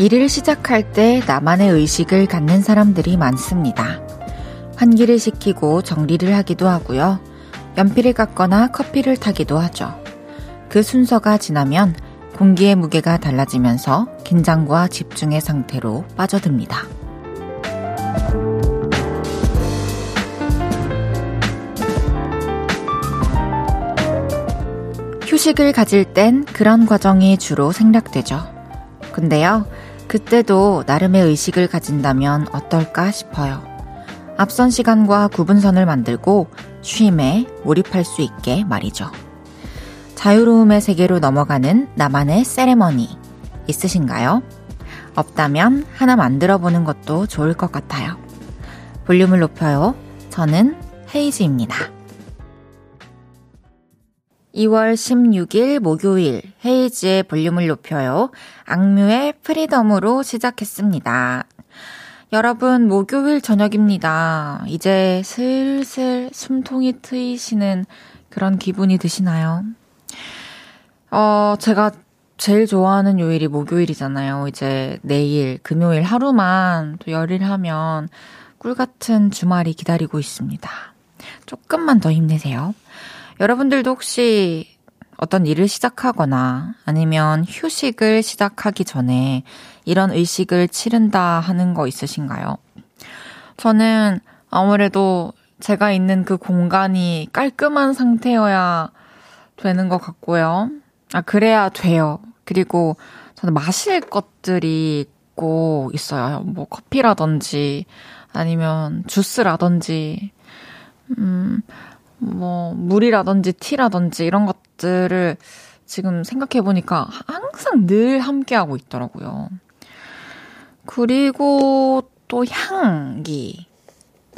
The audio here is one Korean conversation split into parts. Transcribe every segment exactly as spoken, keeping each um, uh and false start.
일을 시작할 때 나만의 의식을 갖는 사람들이 많습니다. 환기를 시키고 정리를 하기도 하고요. 연필을 깎거나 커피를 타기도 하죠. 그 순서가 지나면 공기의 무게가 달라지면서 긴장과 집중의 상태로 빠져듭니다. 휴식을 가질 땐 그런 과정이 주로 생략되죠. 근데요, 그때도 나름의 의식을 가진다면 어떨까 싶어요. 앞선 시간과 구분선을 만들고 쉼에 몰입할 수 있게 말이죠. 자유로움의 세계로 넘어가는 나만의 세레머니 있으신가요? 없다면 하나 만들어보는 것도 좋을 것 같아요. 볼륨을 높여요. 저는 헤이지입니다. 이월 십육일 목요일 헤이지의 볼륨을 높여요. 악뮤의 프리덤으로 시작했습니다. 여러분, 목요일 저녁입니다. 이제 슬슬 숨통이 트이시는 그런 기분이 드시나요? 어, 제가 제일 좋아하는 요일이 목요일이잖아요. 이제 내일 금요일 하루만 또 열일하면 꿀같은 주말이 기다리고 있습니다. 조금만 더 힘내세요. 여러분들도 혹시 어떤 일을 시작하거나 아니면 휴식을 시작하기 전에 이런 의식을 치른다 하는 거 있으신가요? 저는 아무래도 제가 있는 그 공간이 깔끔한 상태여야 되는 것 같고요. 아, 그래야 돼요. 그리고 저는 마실 것들이 꼭 있어요. 뭐 커피라든지 아니면 주스라든지 음, 뭐 물이라든지 티라든지 이런 것들을 지금 생각해보니까 항상 늘 함께하고 있더라고요. 그리고 또 향기,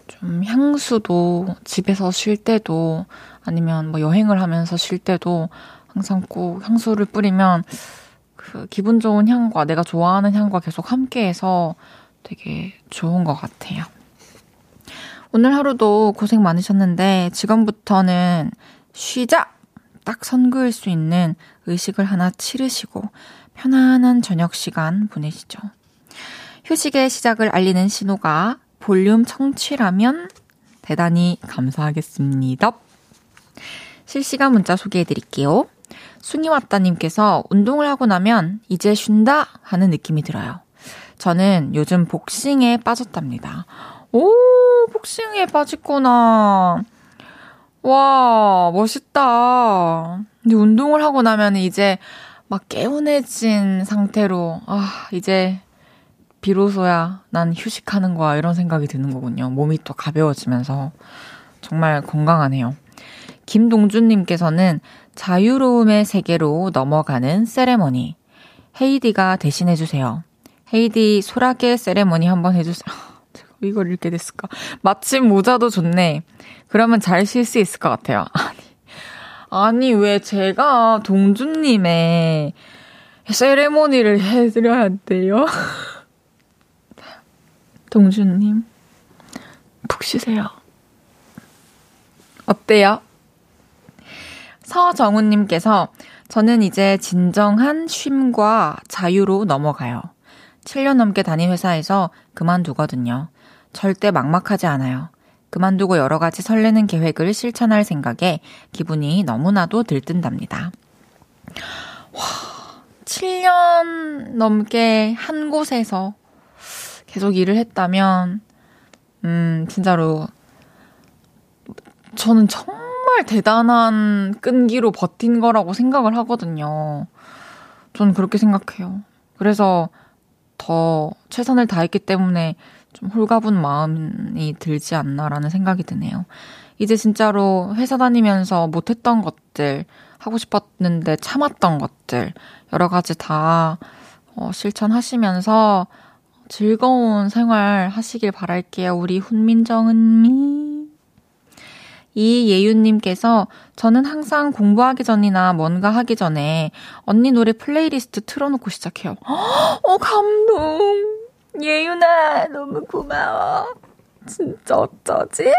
좀 향수도 집에서 쉴 때도 아니면 뭐 여행을 하면서 쉴 때도 항상 꼭 향수를 뿌리면 그 기분 좋은 향과 내가 좋아하는 향과 계속 함께해서 되게 좋은 것 같아요. 오늘 하루도 고생 많으셨는데 지금부터는 쉬자! 딱 선그을 수 있는 의식을 하나 치르시고 편안한 저녁 시간 보내시죠. 휴식의 시작을 알리는 신호가 볼륨 청취라면 대단히 감사하겠습니다. 실시간 문자 소개해드릴게요. 숭이왔다님께서 운동을 하고 나면 이제 쉰다 하는 느낌이 들어요. 저는 요즘 복싱에 빠졌답니다. 오, 복싱에 빠졌구나. 와, 멋있다. 근데 운동을 하고 나면 이제 막 개운해진 상태로 아, 이제 비로소야 난 휴식하는 거야 이런 생각이 드는 거군요. 몸이 또 가벼워지면서 정말 건강하네요. 김동준님께서는 자유로움의 세계로 넘어가는 세레머니 헤이디가 대신해주세요. 헤이디 소라게 세레머니 한번 해주세요. 이걸 읽게 됐을까? 마침 모자도 좋네. 그러면 잘 쉴 수 있을 것 같아요. 아니, 아니 왜 제가 동준님의 세레모니를 해드려야 돼요? 동준님, 푹 쉬세요. 어때요? 서정훈님께서 저는 이제 진정한 쉼과 자유로 넘어가요. 칠 년 넘게 다닌 회사에서 그만두거든요. 절대 막막하지 않아요. 그만두고 여러 가지 설레는 계획을 실천할 생각에 기분이 너무나도 들뜬답니다. 와, 칠 년 넘게 한 곳에서 계속 일을 했다면 음, 진짜로 저는 정말 대단한 끈기로 버틴 거라고 생각을 하거든요. 저는 그렇게 생각해요. 그래서 더 최선을 다했기 때문에 좀 홀가분 마음이 들지 않나라는 생각이 드네요. 이제 진짜로 회사 다니면서 못했던 것들, 하고 싶었는데 참았던 것들 여러 가지 다 어, 실천하시면서 즐거운 생활 하시길 바랄게요. 우리 훈민정은님. 이예윤님께서 저는 항상 공부하기 전이나 뭔가 하기 전에 언니 노래 플레이리스트 틀어놓고 시작해요. 어, 감동. 예윤아, 너무 고마워. 진짜 어쩌지?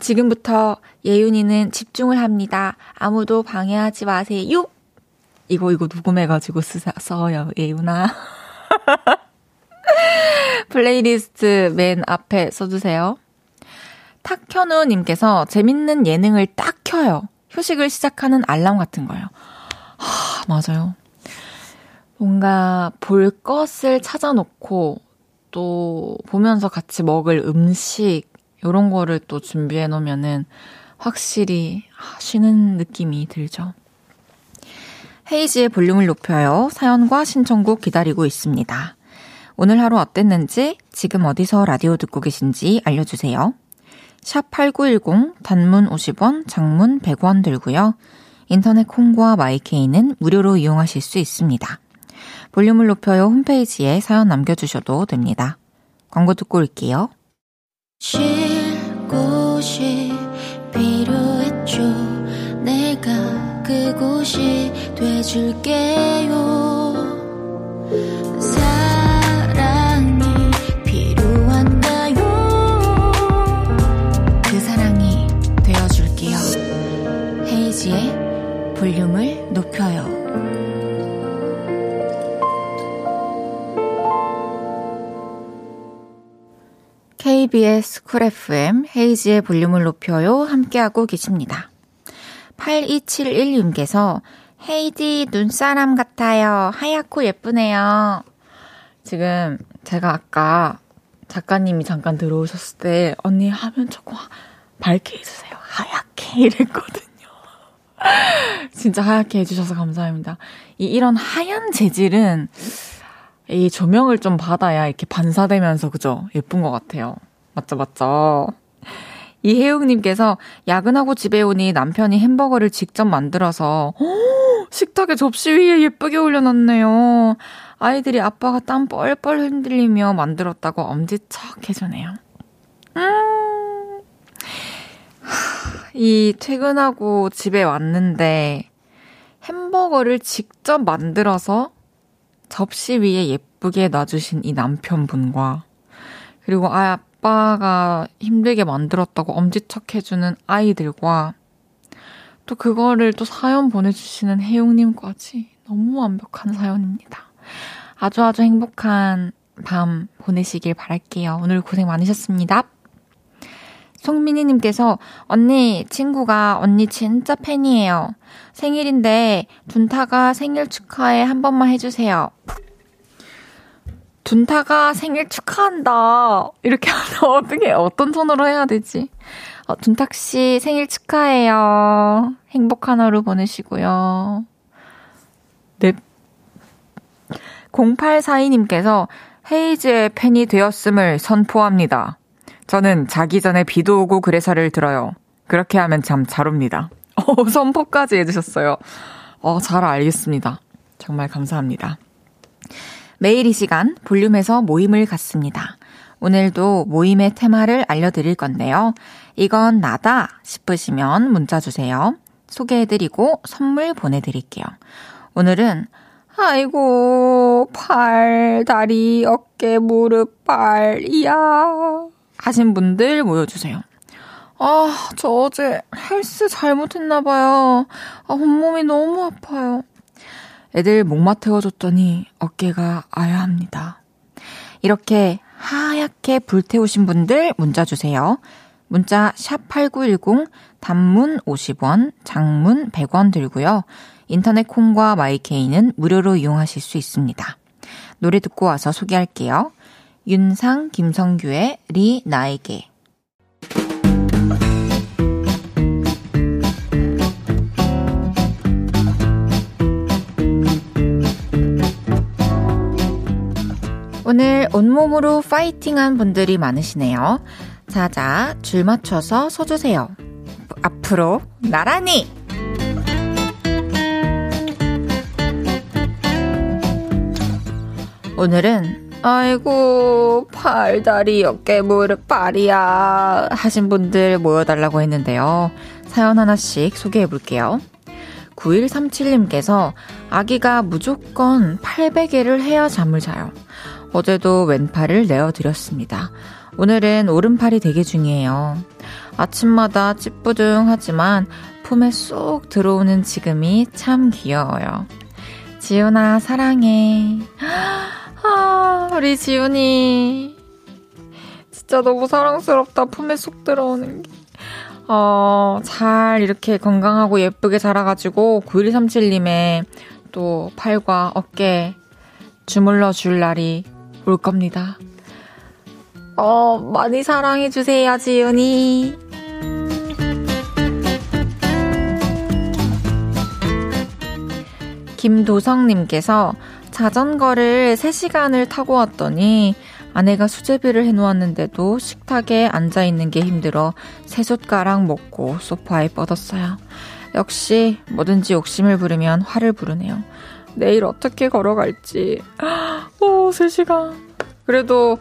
지금부터 예윤이는 집중을 합니다. 아무도 방해하지 마세요. 이거 이거 녹음해가지고 쓰사, 써요 예윤아. 플레이리스트 맨 앞에 써주세요. 탁현우님께서 재밌는 예능을 딱 켜요. 휴식을 시작하는 알람 같은 거예요. 하, 맞아요. 뭔가 볼 것을 찾아놓고 또 보면서 같이 먹을 음식 이런 거를 또 준비해 놓으면은 확실히 쉬는 느낌이 들죠. 헤이지의 볼륨을 높여요. 사연과 신청곡 기다리고 있습니다. 오늘 하루 어땠는지, 지금 어디서 라디오 듣고 계신지 알려주세요. 샵 팔구일공, 단문 오십 원, 장문 백 원 들고요. 인터넷 콩과 마이케이는 무료로 이용하실 수 있습니다. 볼륨을 높여요 홈페이지에 사연 남겨주셔도 됩니다. 광고 듣고 올게요. 쉴 곳이 필요했죠. 내가 그곳이 돼줄게요. 사랑이 필요한가요? 그 사랑이 되어줄게요. 헤이지의 볼륨을 높여요. 케이비에스 스쿨 에프엠 헤이지의 볼륨을 높여요 함께하고 계십니다. 팔이칠일님께서 헤이디 눈사람 같아요. 하얗고 예쁘네요. 지금 제가 아까 작가님이 잠깐 들어오셨을 때 언니 화면 조금 밝게 해주세요. 하얗게 이랬거든요. 진짜 하얗게 해주셔서 감사합니다. 이, 이런 하얀 재질은 이 조명을 좀 받아야 이렇게 반사되면서, 그죠? 예쁜 것 같아요. 맞죠, 맞죠? 이혜웅님께서 야근하고 집에 오니 남편이 햄버거를 직접 만들어서 식탁에 접시 위에 예쁘게 올려놨네요. 아이들이 아빠가 땀 뻘뻘 흔들리며 만들었다고 엄지척 해주네요. 음. 이 퇴근하고 집에 왔는데 햄버거를 직접 만들어서 접시 위에 예쁘게 놔주신 이 남편분과, 그리고 아빠가 힘들게 만들었다고 엄지척 해주는 아이들과, 또 그거를 또 사연 보내주시는 혜용님까지 너무 완벽한 사연입니다. 아주 아주 행복한 밤 보내시길 바랄게요. 오늘 고생 많으셨습니다. 송민희님께서 언니 친구가 언니 진짜 팬이에요. 생일인데 둔타가 생일 축하해 한 번만 해주세요. 둔타가 생일 축하한다 이렇게 하면 어떻게 어떤 톤으로 해야 되지? 어, 둔탁 씨 생일 축하해요. 행복한 하루 보내시고요. 넵. 공팔사이님께서 헤이즈의 팬이 되었음을 선포합니다. 저는 자기 전에 비도 오고 그래서를 들어요. 그렇게 하면 참 잘 옵니다. 어, 선포까지 해주셨어요. 어, 잘 알겠습니다. 정말 감사합니다. 매일 이 시간 볼륨에서 모임을 갖습니다. 오늘도 모임의 테마를 알려드릴 건데요. 이건 나다 싶으시면 문자 주세요. 소개해드리고 선물 보내드릴게요. 오늘은 아이고 팔, 다리, 어깨, 무릎, 발, 이야 하신 분들 모여주세요. 아, 저 어제 헬스 잘못했나봐요. 아, 온몸이 너무 아파요. 애들 목마 태워줬더니 어깨가 아야 합니다. 이렇게 하얗게 불태우신 분들 문자 주세요. 문자 샵팔구일공, 단문 오십 원, 장문 백 원 들고요. 인터넷 콩과 마이케이는 무료로 이용하실 수 있습니다. 노래 듣고 와서 소개할게요. 윤상, 김성규의 리 나에게. 오늘 온몸으로 파이팅한 분들이 많으시네요. 자자, 줄 맞춰서 서주세요. 앞으로 나란히! 오늘은 아이고 팔, 다리, 어깨, 무릎, 발이야 하신 분들 모여달라고 했는데요. 사연 하나씩 소개해볼게요. 구일삼칠님께서 아기가 무조건 팔베개를 해야 잠을 자요. 어제도 왼팔을 내어드렸습니다. 오늘은 오른팔이 대기 중이에요. 아침마다 찌뿌둥하지만 품에 쏙 들어오는 지금이 참 귀여워요. 지훈아 사랑해. 아, 우리 지훈이 진짜 너무 사랑스럽다. 품에 쏙 들어오는 게. 어, 잘 이렇게 건강하고 예쁘게 자라가지고 구일삼칠님의 또 팔과 어깨 주물러 줄 날이 올 겁니다. 어, 많이 사랑해주세요, 지윤이. 김도성님께서 자전거를 세 시간을 타고 왔더니 아내가 수제비를 해놓았는데도 식탁에 앉아있는 게 힘들어 세 숟가락 먹고 소파에 뻗었어요. 역시 뭐든지 욕심을 부르면 화를 부르네요. 내일 어떻게 걸어갈지. 오, 세 시간. 그래도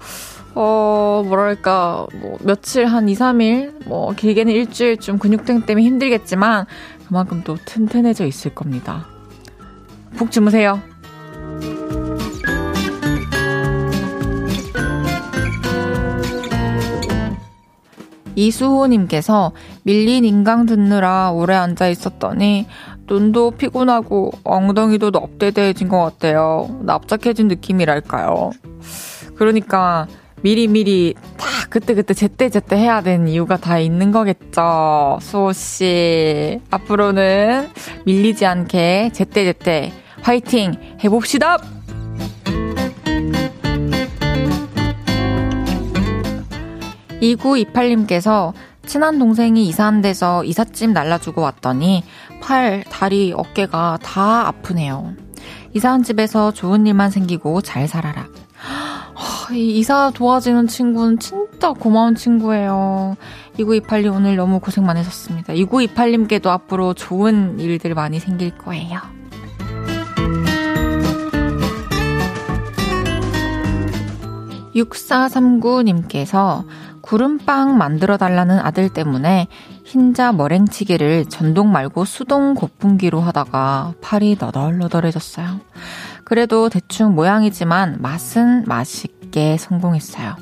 어 뭐랄까 뭐 며칠 한 이 삼 일 뭐 길게는 일주일쯤 근육통 때문에 힘들겠지만 그만큼 또 튼튼해져 있을 겁니다. 푹 주무세요. 이수호님께서 밀린 인강 듣느라 오래 앉아 있었더니 눈도 피곤하고 엉덩이도 넙대대해진 것 같아요. 납작해진 느낌이랄까요. 그러니까 미리미리 다 그때그때 제때제때 해야 되는 이유가 다 있는 거겠죠. 수호씨, 앞으로는 밀리지 않게 제때제때 화이팅 해봅시다. 이구이팔님께서 친한 동생이 이사한 데서 이삿짐 날라주고 왔더니 팔, 다리, 어깨가 다 아프네요. 이사한 집에서 좋은 일만 생기고 잘 살아라. 하, 이 이사 도와주는 친구는 진짜 고마운 친구예요. 이구이팔님 오늘 너무 고생 많으셨습니다. 이구이팔님께도 앞으로 좋은 일들 많이 생길 거예요. 육사삼구님께서 구름빵 만들어달라는 아들 때문에 흰자 머랭치기를 전동 말고 수동 고풍기로 하다가 팔이 너덜너덜해졌어요. 그래도 대충 모양이지만 맛은 맛있게 성공했어요.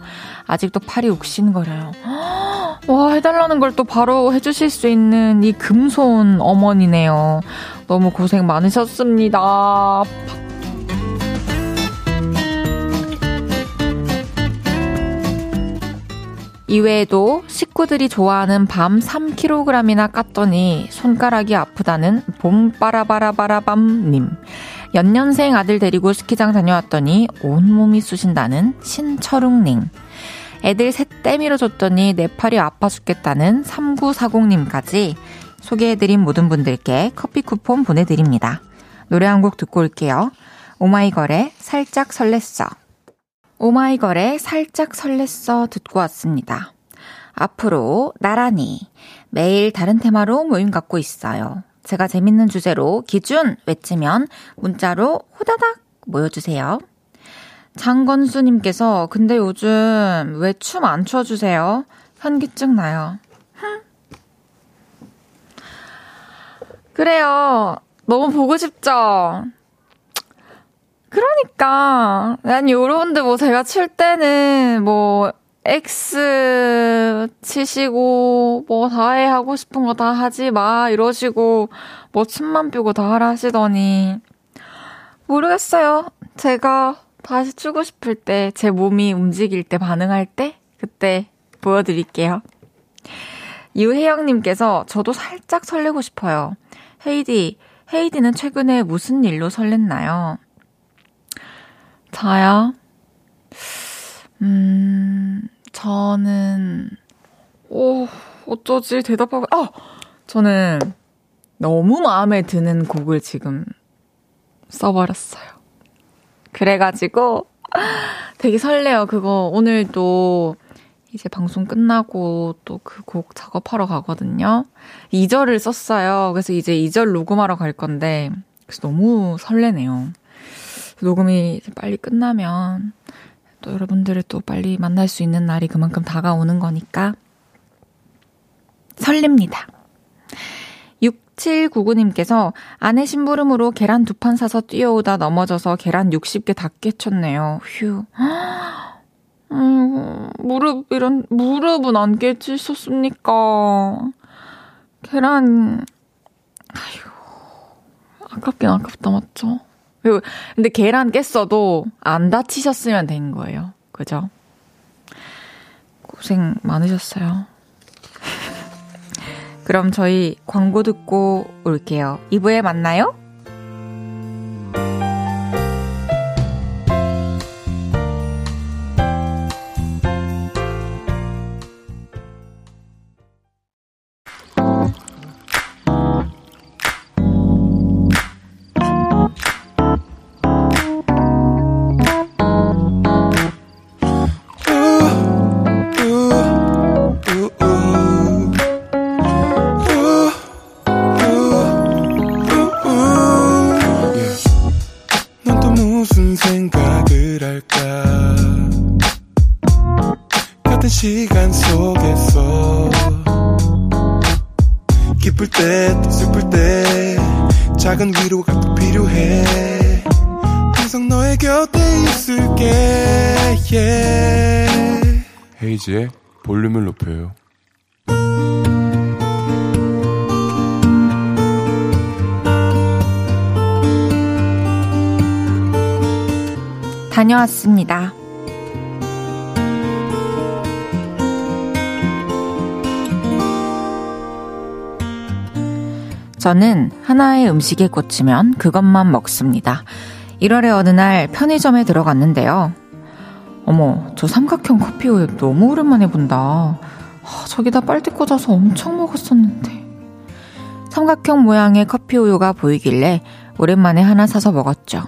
아직도 팔이 욱신거려요. 와, 해달라는 걸 또 바로 해주실 수 있는 이 금손 어머니네요. 너무 고생 많으셨습니다. 이외에도 식구들이 좋아하는 밤 삼 킬로그램이나 깠더니 손가락이 아프다는 봄빠라바라바라밤님. 연년생 아들 데리고 스키장 다녀왔더니 온몸이 쑤신다는 신철웅님. 애들 셋 떼밀어줬더니 내 팔이 아파 죽겠다는 삼구사공님까지 소개해드린 모든 분들께 커피 쿠폰 보내드립니다. 노래 한 곡 듣고 올게요. 오마이걸의 살짝 설렜어. 오마이걸의 살짝 설렜어 듣고 왔습니다. 앞으로 나란히 매일 다른 테마로 모임 갖고 있어요. 제가 재밌는 주제로 기준 외치면 문자로 호다닥 모여주세요. 장건수님께서 근데 요즘 왜 춤 안 춰주세요? 현기증 나요. 흠. 그래요. 너무 보고 싶죠? 그러니까 난 요런데 뭐 제가 칠 때는 뭐 X 치시고 뭐 다 해 하고 싶은 거 다 하지 마 이러시고 뭐 춤만 빼고 다 하라 하시더니 모르겠어요. 제가 다시 추고 싶을 때 제 몸이 움직일 때 반응할 때 그때 보여드릴게요. 유혜영님께서 저도 살짝 설레고 싶어요. 헤이디, 헤이디는 최근에 무슨 일로 설렜나요? 저요? 음, 저는, 오, 어쩌지, 대답하고, 아! 저는 너무 마음에 드는 곡을 지금 써버렸어요. 그래가지고 되게 설레요. 그거 오늘도 이제 방송 끝나고 또 그 곡 작업하러 가거든요. 이 절을 썼어요. 그래서 이제 이 절 녹음하러 갈 건데, 그래서 너무 설레네요. 녹음이 빨리 끝나면 또 여러분들을 또 빨리 만날 수 있는 날이 그만큼 다가오는 거니까 설렙니다. 육칠구구님께서 아내 심부름으로 계란 두 판 사서 뛰어오다 넘어져서 계란 육십 개 다 깨쳤네요. 휴. 음, 무릎, 이런, 무릎은 안 깨치셨습니까? 계란, 아휴, 아깝긴 아깝다, 맞죠? 그리고 근데 계란 깼어도 안 다치셨으면 된 거예요. 그죠? 고생 많으셨어요. 그럼 저희 광고 듣고 올게요. 이 부에 만나요. 헤이지의 볼륨을 높여요. 다녀왔습니다. 저는 하나의 음식에 꽂히면 그것만 먹습니다. 일월의 어느 날 편의점에 들어갔는데요. 어머, 저 삼각형 커피 우유 너무 오랜만에 본다. 아, 저기다 빨대 꽂아서 엄청 먹었었는데. 삼각형 모양의 커피 우유가 보이길래 오랜만에 하나 사서 먹었죠.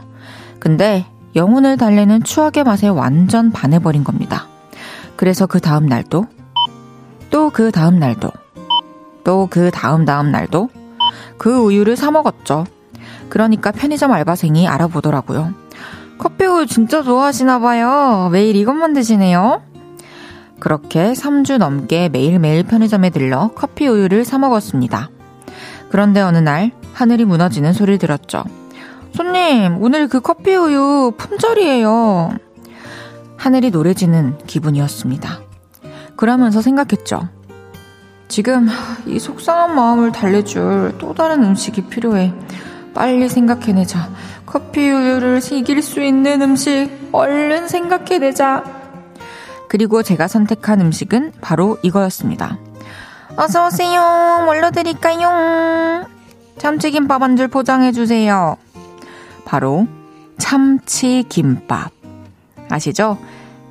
근데 영혼을 달래는 추억의 맛에 완전 반해버린 겁니다. 그래서 그 다음 날도, 또 그 다음 날도, 또 그 다음 다음 날도 그 우유를 사 먹었죠. 그러니까 편의점 알바생이 알아보더라고요. 커피 우유 진짜 좋아하시나 봐요. 매일 이것만 드시네요. 그렇게 삼 주 넘게 매일매일 편의점에 들러 커피 우유를 사 먹었습니다. 그런데 어느 날 하늘이 무너지는 소리를 들었죠. 손님, 오늘 그 커피 우유 품절이에요. 하늘이 노래지는 기분이었습니다. 그러면서 생각했죠. 지금 이 속상한 마음을 달래줄 또 다른 음식이 필요해. 빨리 생각해내자. 커피 우유를 이길 수 있는 음식 얼른 생각해내자. 그리고 제가 선택한 음식은 바로 이거였습니다. 어서오세요. 뭘로 드릴까요? 참치김밥 한 줄 포장해주세요. 바로 참치김밥. 아시죠?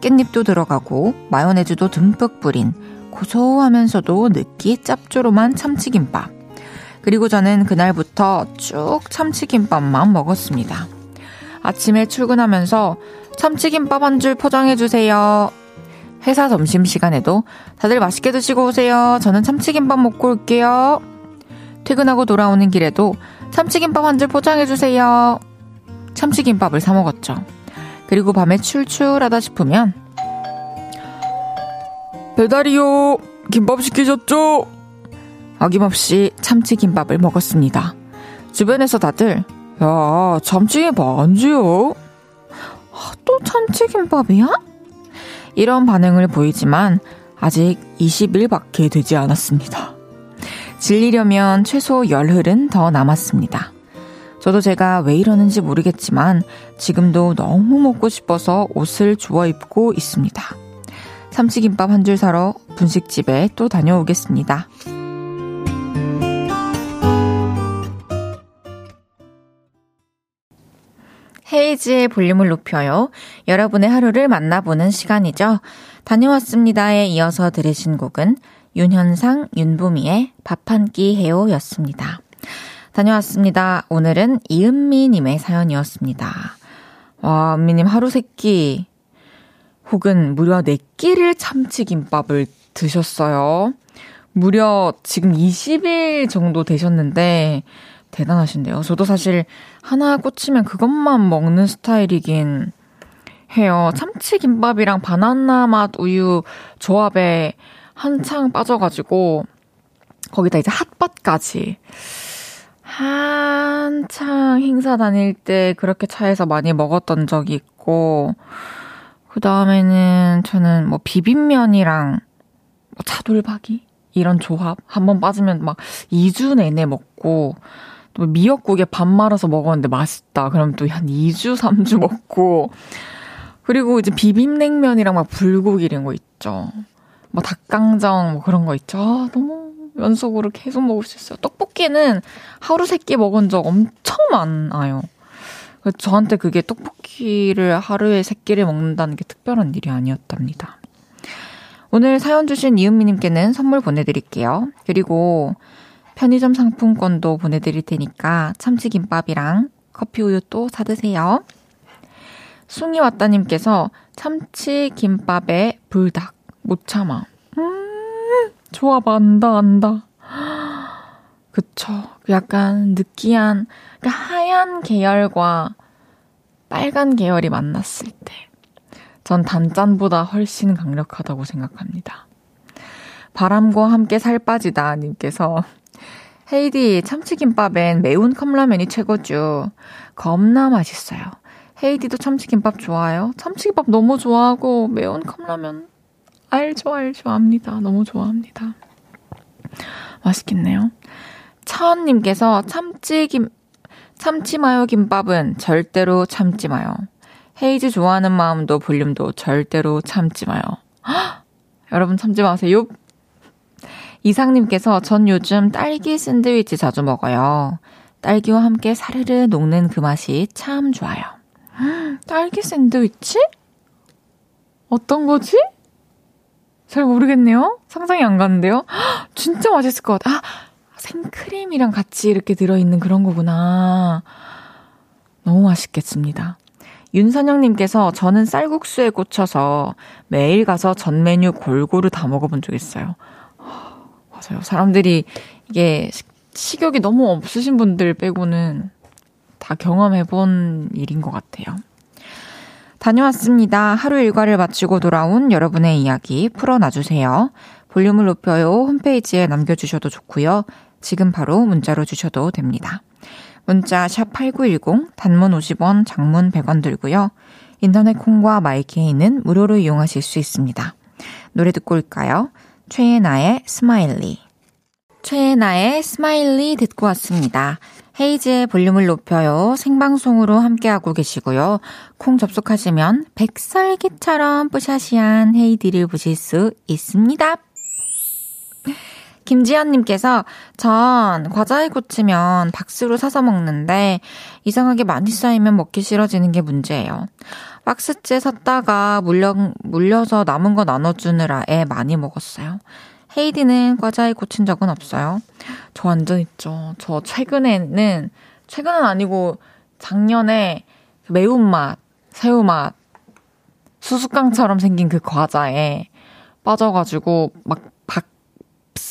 깻잎도 들어가고 마요네즈도 듬뿍 뿌린 고소하면서도 느끼 짭조름한 참치김밥. 그리고 저는 그날부터 쭉 참치김밥만 먹었습니다. 아침에 출근하면서 참치김밥 한 줄 포장해주세요. 회사 점심시간에도 다들 맛있게 드시고 오세요. 저는 참치김밥 먹고 올게요. 퇴근하고 돌아오는 길에도 참치김밥 한 줄 포장해주세요. 참치김밥을 사 먹었죠. 그리고 밤에 출출하다 싶으면 배달이요. 김밥 시키셨죠? 어김없이 참치김밥을 먹었습니다. 주변에서 다들 야, 참치김밥 안 줘요? 아, 또 참치김밥이야? 이런 반응을 보이지만 아직 이십 일밖에 되지 않았습니다. 질리려면 최소 열흘은 더 남았습니다. 저도 제가 왜 이러는지 모르겠지만 지금도 너무 먹고 싶어서 옷을 주워 입고 있습니다. 참치김밥 한 줄 사러 분식집에 또 다녀오겠습니다. 헤이지의 볼륨을 높여요. 여러분의 하루를 만나보는 시간이죠. 다녀왔습니다에 이어서 들으신 곡은 윤현상, 윤부미의 밥 한 끼 해요였습니다. 다녀왔습니다. 오늘은 이은미님의 사연이었습니다. 와, 은미님 하루 세 끼 혹은 무려 네 끼를 참치김밥을 드셨어요. 무려 지금 이십 일 정도 되셨는데 대단하신데요. 저도 사실 하나 꽂히면 그것만 먹는 스타일이긴 해요. 참치김밥이랑 바나나 맛 우유 조합에 한창 빠져가지고 거기다 이제 핫바까지 한창 행사 다닐 때 그렇게 차에서 많이 먹었던 적이 있고, 그 다음에는 저는 뭐 비빔면이랑 뭐 차돌박이 이런 조합 한번 빠지면 막 이 주 내내 먹고 또 미역국에 밥 말아서 먹었는데 맛있다. 그럼 또 한 이 주, 삼 주 먹고. 그리고 이제 비빔냉면이랑 막 불고기 이런 거 있죠. 뭐 닭강정 뭐 그런 거 있죠. 아, 너무 연속으로 계속 먹을 수 있어요. 떡볶이는 하루 세 끼 먹은 적 엄청 많아요. 그래서 저한테 그게 떡볶이를 하루에 세 끼를 먹는다는 게 특별한 일이 아니었답니다. 오늘 사연 주신 이은미님께는 선물 보내드릴게요. 그리고 편의점 상품권도 보내드릴 테니까 참치김밥이랑 커피 우유 또 사드세요. 숭이 왔다님께서 참치김밥에 불닭 못 참아. 음, 조합 안다 안다. 그쵸. 약간 느끼한, 그러니까 하얀 계열과 빨간 계열이 만났을 때 전 단짠보다 훨씬 강력하다고 생각합니다. 바람과 함께 살 빠지다 님께서 헤이디 참치김밥엔 매운 컵라면이 최고죠. 겁나 맛있어요. 헤이디도 참치김밥 좋아해요? 참치김밥 너무 좋아하고 매운 컵라면 알죠 알죠 압니다. 너무 좋아합니다. 맛있겠네요. 차은님께서 참치김, 참치마요김밥은 절대로 참지 마요. 헤이즈 좋아하는 마음도 볼륨도 절대로 참지 마요. 헉! 여러분 참지 마세요. 이상님께서 전 요즘 딸기 샌드위치 자주 먹어요. 딸기와 함께 사르르 녹는 그 맛이 참 좋아요. 헉, 딸기 샌드위치? 어떤 거지? 잘 모르겠네요. 상상이 안 가는데요. 헉, 진짜 맛있을 것 같아. 아, 생크림이랑 같이 이렇게 들어있는 그런 거구나. 너무 맛있겠습니다. 윤선영님께서 저는 쌀국수에 꽂혀서 매일 가서 전 메뉴 골고루 다 먹어본 적 있어요. 맞아요. 사람들이 이게 식욕이 너무 없으신 분들 빼고는 다 경험해본 일인 것 같아요. 다녀왔습니다. 하루 일과를 마치고 돌아온 여러분의 이야기 풀어놔주세요. 볼륨을 높여요. 홈페이지에 남겨주셔도 좋고요. 지금 바로 문자로 주셔도 됩니다. 문자 샵 팔구일공, 단문 오십 원, 장문 백 원 들고요. 인터넷 콩과 마이케이는 무료로 이용하실 수 있습니다. 노래 듣고 올까요? 최애나의 스마일리. 최애나의 스마일리 듣고 왔습니다. 헤이지의 볼륨을 높여요. 생방송으로 함께하고 계시고요. 콩 접속하시면 백설기처럼 뽀샤시한 헤이디를 보실 수 있습니다. 김지연님께서 전 과자에 꽂히면 박스로 사서 먹는데 이상하게 많이 쌓이면 먹기 싫어지는 게 문제예요. 박스째 샀다가 물려, 물려서 남은 거 나눠주느라 애 많이 먹었어요. 헤이디는 과자에 꽂힌 적은 없어요? 저 완전 있죠. 저 최근에는, 최근은 아니고 작년에 매운맛, 새우맛, 수수깡처럼 생긴 그 과자에 빠져가지고 막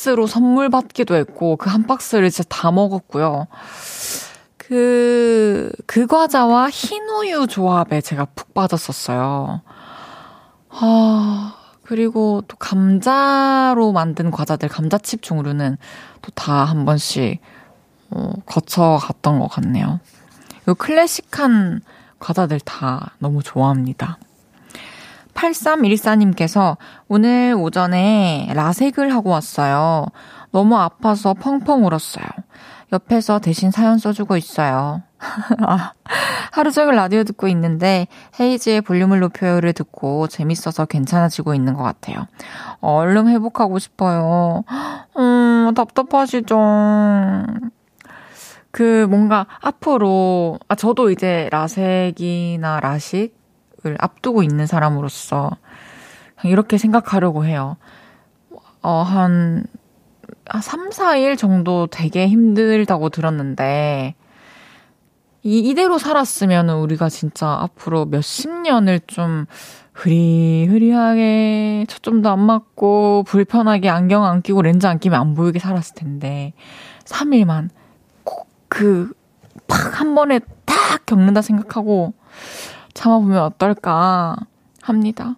박스로 선물 받기도 했고 그 한 박스를 진짜 다 먹었고요. 그, 그 과자와 흰 우유 조합에 제가 푹 빠졌었어요. 아, 그리고 또 감자로 만든 과자들, 감자칩 종류는 또 다 한 번씩 어, 거쳐갔던 것 같네요. 요 클래식한 과자들 다 너무 좋아합니다. 팔삼일사님께서 오늘 오전에 라섹을 하고 왔어요. 너무 아파서 펑펑 울었어요. 옆에서 대신 사연 써주고 있어요. 하루 종일 라디오 듣고 있는데 헤이지의 볼륨을 높여요를 듣고 재밌어서 괜찮아지고 있는 것 같아요. 얼른 회복하고 싶어요. 음, 답답하시죠. 그 뭔가 앞으로 아, 저도 이제 라섹이나 라식 앞두고 있는 사람으로서 이렇게 생각하려고 해요. 어, 한 삼, 사 일 정도 되게 힘들다고 들었는데 이, 이대로 살았으면 우리가 진짜 앞으로 몇십 년을 좀 흐리흐리하게 초점도 안 맞고 불편하게 안경 안 끼고 렌즈 안 끼면 안 보이게 살았을 텐데 삼 일만 꼭 그 팍 한 번에 딱 겪는다 생각하고 참아보면 어떨까 합니다.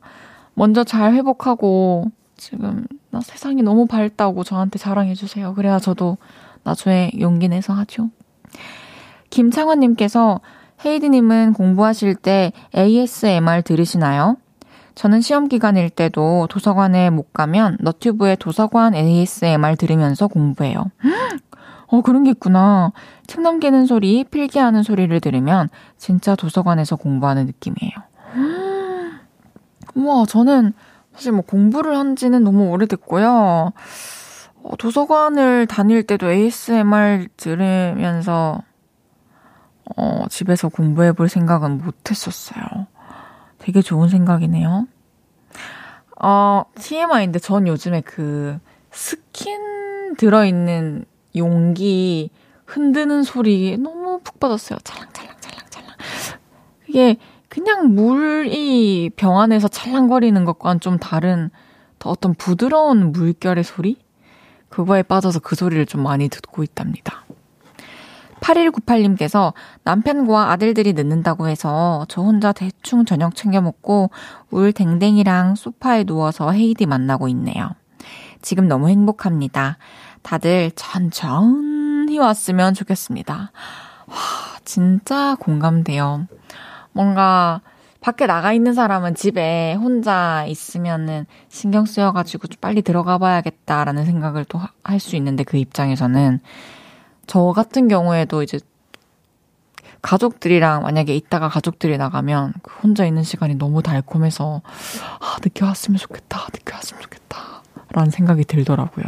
먼저 잘 회복하고 지금 나 세상이 너무 밝다고 저한테 자랑해주세요. 그래야 저도 나중에 용기 내서 하죠. 김창원님께서 헤이디님은 공부하실 때 에이에스엠알 들으시나요? 저는 시험기간일 때도 도서관에 못 가면 너튜브에 도서관 에이에스엠알 들으면서 공부해요. 어, 그런 게 있구나. 책 넘기는 소리, 필기하는 소리를 들으면 진짜 도서관에서 공부하는 느낌이에요. 우와, 저는 사실 뭐 공부를 한 지는 너무 오래됐고요. 어, 도서관을 다닐 때도 에이에스엠알 들으면서 어, 집에서 공부해 볼 생각은 못 했었어요. 되게 좋은 생각이네요. 어, 티엠아이인데 전 요즘에 그 스킨 들어있는 용기 흔드는 소리 너무 푹 빠졌어요. 찰랑찰랑찰랑찰랑. 그게 그냥 물이 병 안에서 찰랑거리는 것과는 좀 다른 더 어떤 부드러운 물결의 소리? 그거에 빠져서 그 소리를 좀 많이 듣고 있답니다. 팔일구팔님께서 남편과 아들들이 늦는다고 해서 저 혼자 대충 저녁 챙겨 먹고 울댕댕이랑 소파에 누워서 헤이디 만나고 있네요. 지금 너무 행복합니다. 다들 천천히 왔으면 좋겠습니다. 와, 진짜 공감돼요. 뭔가 밖에 나가 있는 사람은 집에 혼자 있으면은 신경 쓰여가지고 좀 빨리 들어가 봐야겠다라는 생각을 또 할 수 있는데 그 입장에서는 저 같은 경우에도 이제 가족들이랑 만약에 있다가 가족들이 나가면 혼자 있는 시간이 너무 달콤해서 아, 늦게 왔으면 좋겠다, 늦게 왔으면 좋겠다 라는 생각이 들더라고요.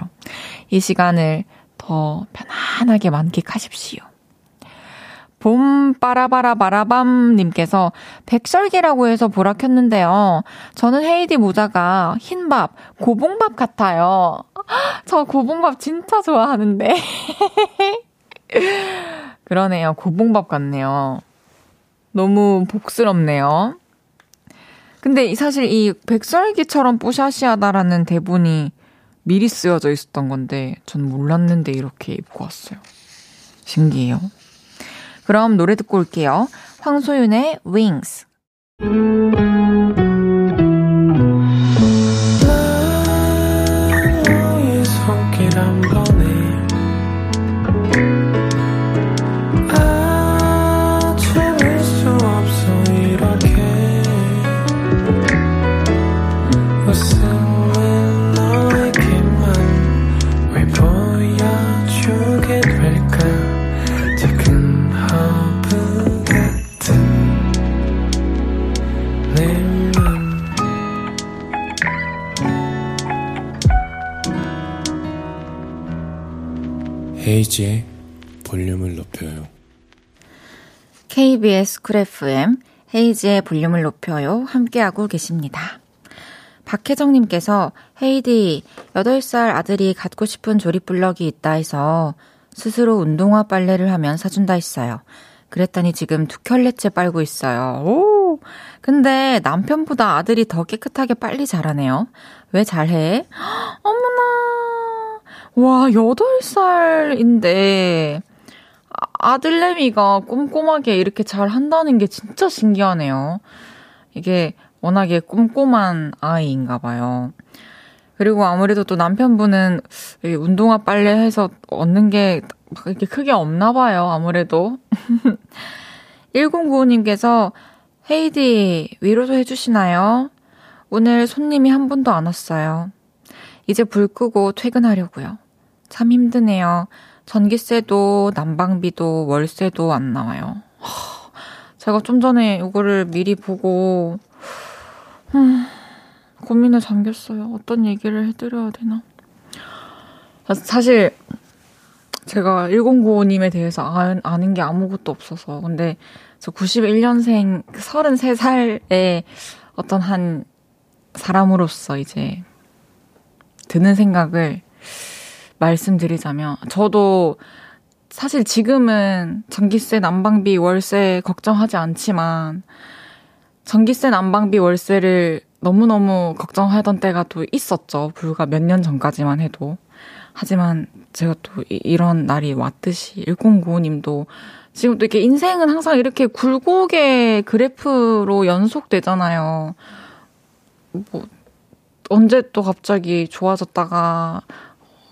이 시간을 더 편안하게 만끽하십시오. 봄빠라바라바라밤님께서 백설기라고 해서 보라 켰는데요. 저는 헤이디 모자가 흰밥, 고봉밥 같아요. 저 고봉밥 진짜 좋아하는데. 그러네요. 고봉밥 같네요. 너무 복스럽네요. 근데 사실 이 백설기처럼 뽀샤시하다라는 대본이 미리 쓰여져 있었던 건데 전 몰랐는데 이렇게 입고 왔어요. 신기해요. 그럼 노래 듣고 올게요. 황소윤의 Wings. 헤이지의 볼륨을 높여요. 케이비에스 스쿨 에프엠 헤이지의 볼륨을 높여요. 함께하고 계십니다. 박혜정님께서 헤이디 여덟 살 아들이 갖고 싶은 조립블럭이 있다 해서 스스로 운동화 빨래를 하면 사준다 했어요. 그랬더니 지금 두 켤레째 빨고 있어요. 오! 근데 남편보다 아들이 더 깨끗하게 빨리 자라네요. 왜 잘해? 어머나! 와, 여덟 살인데 아들내미가 꼼꼼하게 이렇게 잘 한다는 게 진짜 신기하네요. 이게 워낙에 꼼꼼한 아이인가 봐요. 그리고 아무래도 또 남편분은 운동화 빨래해서 얻는 게 이렇게 크게 없나 봐요. 아무래도. 일공구오님께서 헤이디 위로도 해주시나요? 오늘 손님이 한 분도 안 왔어요. 이제 불 끄고 퇴근하려고요. 참 힘드네요. 전기세도 난방비도 월세도 안 나와요. 허, 제가 좀 전에 이거를 미리 보고 음, 고민에 잠겼어요. 어떤 얘기를 해드려야 되나. 사실 제가 일공구오님에 대해서 아는 게 아무것도 없어서. 근데 저 구십일년생 서른세 살의 어떤 한 사람으로서 이제 드는 생각을 말씀드리자면, 저도 사실 지금은 전기세, 난방비, 월세 걱정하지 않지만 전기세, 난방비, 월세를 너무너무 걱정하던 때가 또 있었죠. 불과 몇 년 전까지만 해도. 하지만 제가 또 이, 이런 날이 왔듯이 일공구오님도 지금 또 이렇게 인생은 항상 이렇게 굴곡의 그래프로 연속되잖아요. 뭐 언제 또 갑자기 좋아졌다가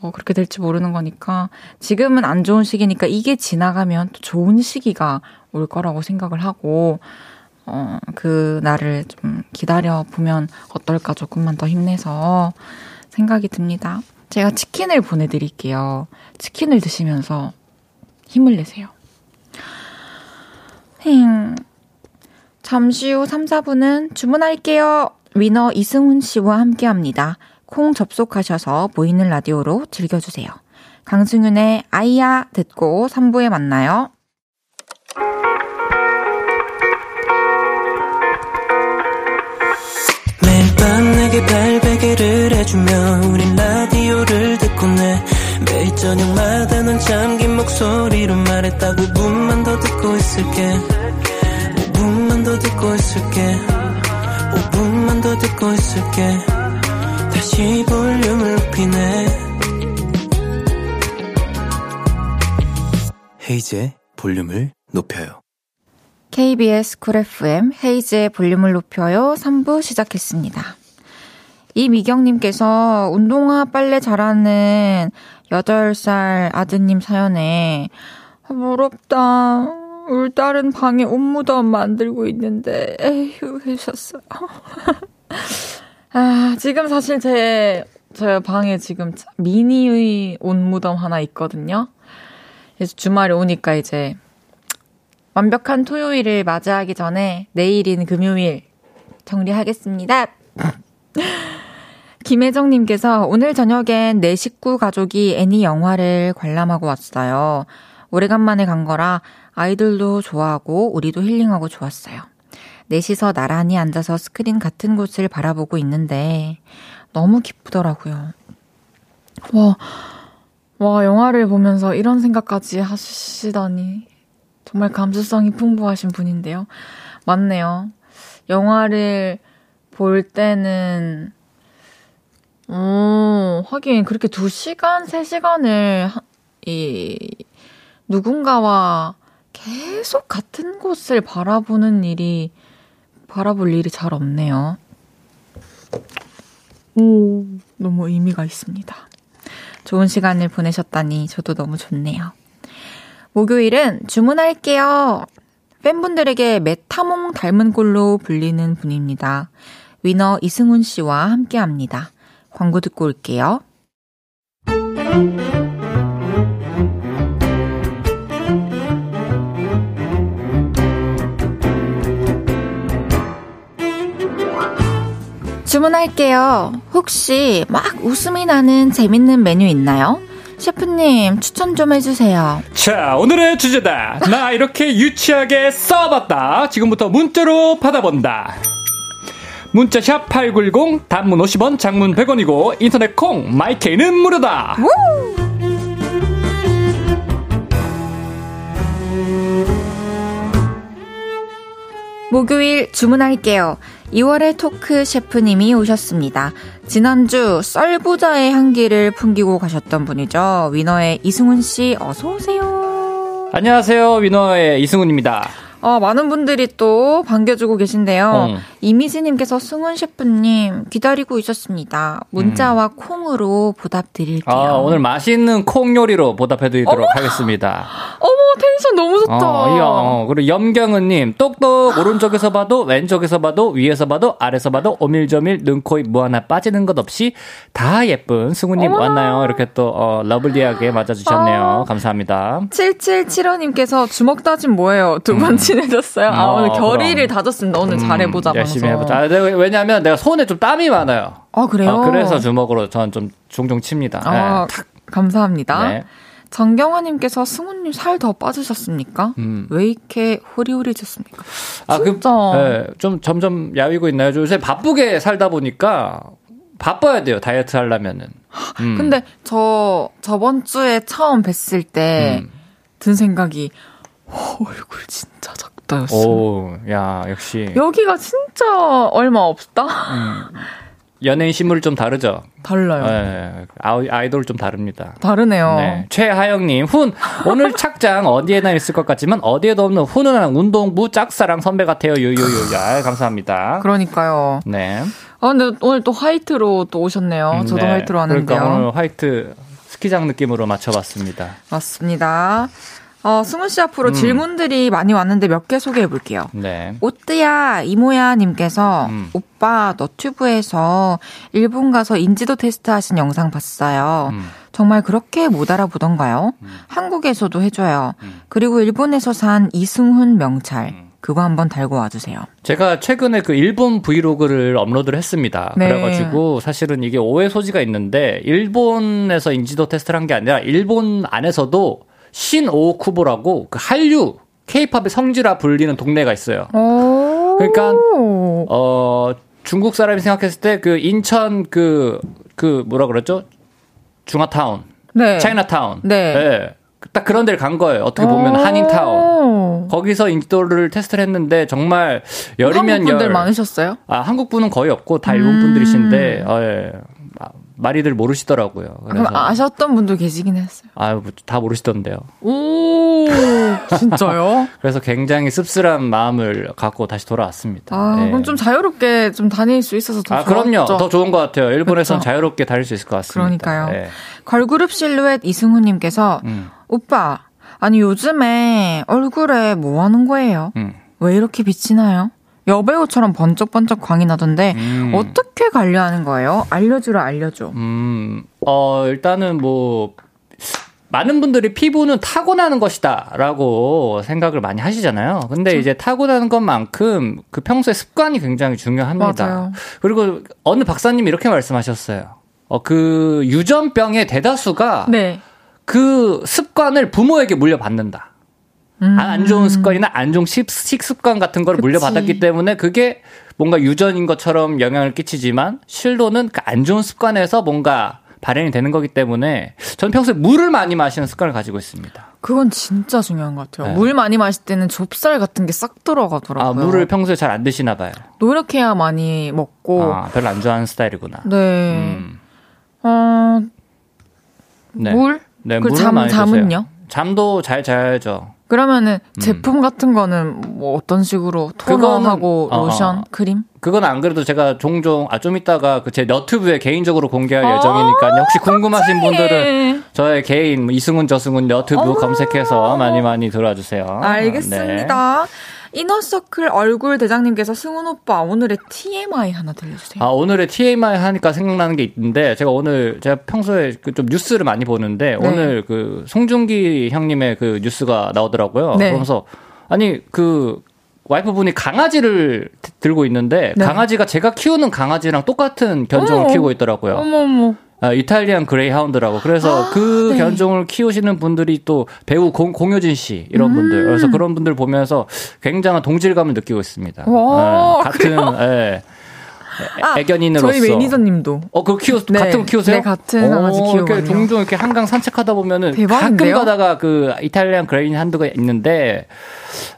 어, 그렇게 될지 모르는 거니까 지금은 안 좋은 시기니까 이게 지나가면 또 좋은 시기가 올 거라고 생각을 하고 어, 그 날을 좀 기다려보면 어떨까 조금만 더 힘내서 생각이 듭니다. 제가 치킨을 보내드릴게요. 치킨을 드시면서 힘을 내세요. 힝. 잠시 후 삼, 사 부는 주문할게요. 위너 이승훈 씨와 함께합니다. 콩 접속하셔서 보이는 라디오로 즐겨주세요. 강승윤의 아이야 듣고 삼 부에 만나요. 매일 밤 내게 발베개를 해주며 우린 라디오를 듣고 내 매일 저녁마다 넌 잠긴 목소리로 말했다. 오 분만 더 듣고 있을게. 오 분만 더 듣고 있을게. 오 분만 더 듣고 있을게. 다시 볼륨을 높이네. 헤이즈의 볼륨을 높여요. 케이비에스 스쿨 에프엠 헤이즈의 볼륨을 높여요. 삼 부 시작했습니다. 이미경님께서 운동화 빨래 잘하는 여덟 살 아드님 사연에 부럽다. 울 딸은 방에 옷무덤 만들고 있는데 에휴 해주셨어요. 아, 지금 사실 제, 제 방에 지금 미니의 옷무덤 하나 있거든요. 그래서 주말에 오니까 이제 완벽한 토요일을 맞이하기 전에 내일인 금요일 정리하겠습니다. 김혜정님께서 오늘 저녁엔 내 식구 가족이 애니 영화를 관람하고 왔어요. 오래간만에 간 거라 아이들도 좋아하고 우리도 힐링하고 좋았어요. 넷이서 나란히 앉아서 스크린 같은 곳을 바라보고 있는데 너무 기쁘더라고요. 와... 와, 영화를 보면서 이런 생각까지 하시다니 정말 감수성이 풍부하신 분인데요. 맞네요. 영화를 볼 때는 오, 하긴 그렇게 두 시간, 세 시간을 하, 이, 누군가와 계속 같은 곳을 바라보는 일이 바라볼 일이 잘 없네요. 오, 너무 의미가 있습니다. 좋은 시간을 보내셨다니 저도 너무 좋네요. 목요일은 주문할게요. 팬분들에게 메타몽 닮은 꼴로 불리는 분입니다. 위너 이승훈 씨와 함께합니다. 광고 듣고 올게요. 주문할게요. 혹시 막 웃음이 나는 재밌는 메뉴 있나요? 셰프님 추천 좀 해주세요. 자, 오늘의 주제다. 나 이렇게 유치하게 써봤다. 지금부터 문자로 받아본다. 문자 샵 팔구공 단문 오십 원 장문 백 원이고 인터넷 콩 마이케이는 무료다. 우! 목요일 주문할게요. 이월의 토크 셰프님이 오셨습니다. 지난주 썰부자의 향기를 풍기고 가셨던 분이죠. 위너의 이승훈 씨 어서 오세요. 안녕하세요. 위너의 이승훈입니다. 어, 많은 분들이 또 반겨주고 계신데요. 음. 이미지님께서 승훈 셰프님 기다리고 있었습니다. 문자와 음. 콩으로 보답드릴게요. 아, 오늘 맛있는 콩 요리로 보답해드리도록 어머! 하겠습니다. 어머 텐션 너무 좋다. 어, 이야, 어. 그리고 염경은님 똑똑 오른쪽에서 봐도 왼쪽에서 봐도 위에서 봐도 아래서 봐도 오밀조밀 눈코입 뭐 하나 빠지는 것 없이 다 예쁜 승훈님 어머나. 왔나요? 이렇게 또 어, 러블리하게 맞아주셨네요. 어. 감사합니다. 칠칠칠오님께서 주먹 다짐 뭐예요? 두 번 음. 해줬어요. 아, 어, 오늘 결의를 다졌습니다. 오늘 음, 잘해보자. 열심히 해보자. 아, 왜냐하면 내가 손에 좀 땀이 많아요. 아 그래요? 어, 그래서 주먹으로 저는 좀 종종 칩니다. 아, 네. 감사합니다. 네. 정경화님께서 승훈님 살 더 빠지셨습니까? 음. 왜 이렇게 호리호리해졌습니까? 아, 진짜. 그, 네, 좀 점점 야위고 있나요? 요새 바쁘게 살다 보니까 바빠야 돼요. 다이어트 하려면은. 음. 근데 저 저번 주에 처음 뵀을 때 든 음. 생각이. 오, 얼굴 진짜 작다였어. 오, 야, 역시. 여기가 진짜 얼마 없다? 음, 연예인 신물 좀 다르죠? 달라요. 네, 아이돌 좀 다릅니다. 다르네요. 네, 최하영님, 훈! 오늘 착장 어디에나 있을 것 같지만 어디에도 없는 훈훈한 운동부 짝사랑 선배 같아요. 요요요. 야, 감사합니다. 그러니까요. 네. 아, 근데 오늘 또 화이트로 또 오셨네요. 음, 저도 네. 화이트로 왔는데요. 그러니까 오늘 화이트 스키장 느낌으로 맞춰봤습니다. 맞습니다. 어, 승훈 씨 앞으로 음. 질문들이 많이 왔는데 몇 개 소개해 볼게요. 네. 오뜨야 이모야 님께서 음. 오빠 너튜브에서 일본 가서 인지도 테스트 하신 영상 봤어요. 음. 정말 그렇게 못 알아보던가요? 음. 한국에서도 해줘요. 음. 그리고 일본에서 산 이승훈 명찰. 음. 그거 한번 달고 와주세요. 제가 최근에 그 일본 브이로그를 업로드를 했습니다. 네. 그래가지고 사실은 이게 오해 소지가 있는데 일본에서 인지도 테스트를 한 게 아니라 일본 안에서도 신오쿠보라고 그 한류 케이팝의 성지라 불리는 동네가 있어요. 그러니까 어, 중국 사람이 생각했을 때 그 인천 그, 그 뭐라 그랬죠? 중화타운, 네. 차이나타운. 네. 네. 딱 그런 데를 간 거예요. 어떻게 보면 한인타운. 거기서 인지도를 테스트를 했는데 정말 열이면 열. 한국 분들 많으셨어요? 아, 한국 분은 거의 없고 다 일본 음. 분들이신데 어, 예. 말이들 모르시더라고요. 그래서. 그럼 아셨던 분도 계시긴 했어요. 아, 다 모르시던데요. 오, 진짜요? 그래서 굉장히 씁쓸한 마음을 갖고 다시 돌아왔습니다. 아, 예. 그럼 좀 자유롭게 좀 다닐 수 있어서 더 아, 좋았죠. 그럼요. 더 좋은 것 같아요. 일본에서는 그렇죠? 자유롭게 다닐 수 있을 것 같습니다. 그러니까요. 예. 걸그룹 실루엣 이승훈님께서 음. 오빠, 아니 요즘에 얼굴에 뭐 하는 거예요? 음. 왜 이렇게 빛이 나요? 여배우처럼 번쩍번쩍 광이 나던데 음. 어떻게 관리하는 거예요? 알려주라 알려줘. 음, 어 일단은 뭐 많은 분들이 피부는 타고나는 것이다라고 생각을 많이 하시잖아요. 근데 그쵸? 이제 타고나는 것만큼 그 평소에 습관이 굉장히 중요합니다. 맞아요. 그리고 어느 박사님이 이렇게 말씀하셨어요. 어, 그 유전병의 대다수가 네. 그 습관을 부모에게 물려받는다. 음. 안 좋은 습관이나 안 좋은 식습관 같은 걸 그치. 물려받았기 때문에 그게 뭔가 유전인 것처럼 영향을 끼치지만 실로는 그 안 좋은 습관에서 뭔가 발현이 되는 거기 때문에 저는 평소에 물을 많이 마시는 습관을 가지고 있습니다. 그건 진짜 중요한 것 같아요. 네. 물 많이 마실 때는 좁쌀 같은 게 싹 들어가더라고요. 아, 물을 평소에 잘 안 드시나 봐요. 노력해야 많이 먹고. 아, 별로 안 좋아하는 스타일이구나. 네. 음. 어... 네. 물? 네, 물을 잠, 많이 드세요. 잠은요? 잠도 잘 자야죠. 그러면은 음. 제품 같은 거는 뭐 어떤 식으로 토너하고 그건, 로션, 어, 크림? 그건 안 그래도 제가 종종 아 좀 이따가 그 제 너튜브에 개인적으로 공개할 어~ 예정이니까 혹시 궁금하신 그치? 분들은 저의 개인 이승훈 저승훈 너튜브 검색해서 많이 많이 들어와 주세요. 알겠습니다. 네. 이너서클 얼굴 대장님께서 승훈 오빠 오늘의 티엠아이 하나 들려주세요. 아 오늘의 티엠아이 하니까 생각나는 게 있는데 제가 오늘 제가 평소에 그 좀 뉴스를 많이 보는데 네. 오늘 그 송중기 형님의 그 뉴스가 나오더라고요. 네. 그러면서 아니 그 와이프분이 강아지를 들고 있는데 네. 강아지가 제가 키우는 강아지랑 똑같은 견종을 어머, 키우고 있더라고요. 어머, 어머. 아, 이탈리안 그레이하운드라고. 그래서 아, 그 네. 견종을 키우시는 분들이 또 배우 공, 공효진 씨 이런 음. 분들. 그래서 그런 분들 보면서 굉장한 동질감을 느끼고 있습니다. 와, 네, 같은 예, 아, 애견인으로서. 저희 매니저님도. 어, 그거 키우 네, 같은 거 키우세요? 네, 같은 강아지 키우고. 종종 이렇게 한강 산책하다 보면은 대박인데요? 가끔 가다가 그 이탈리안 그레이하운드가 있는데.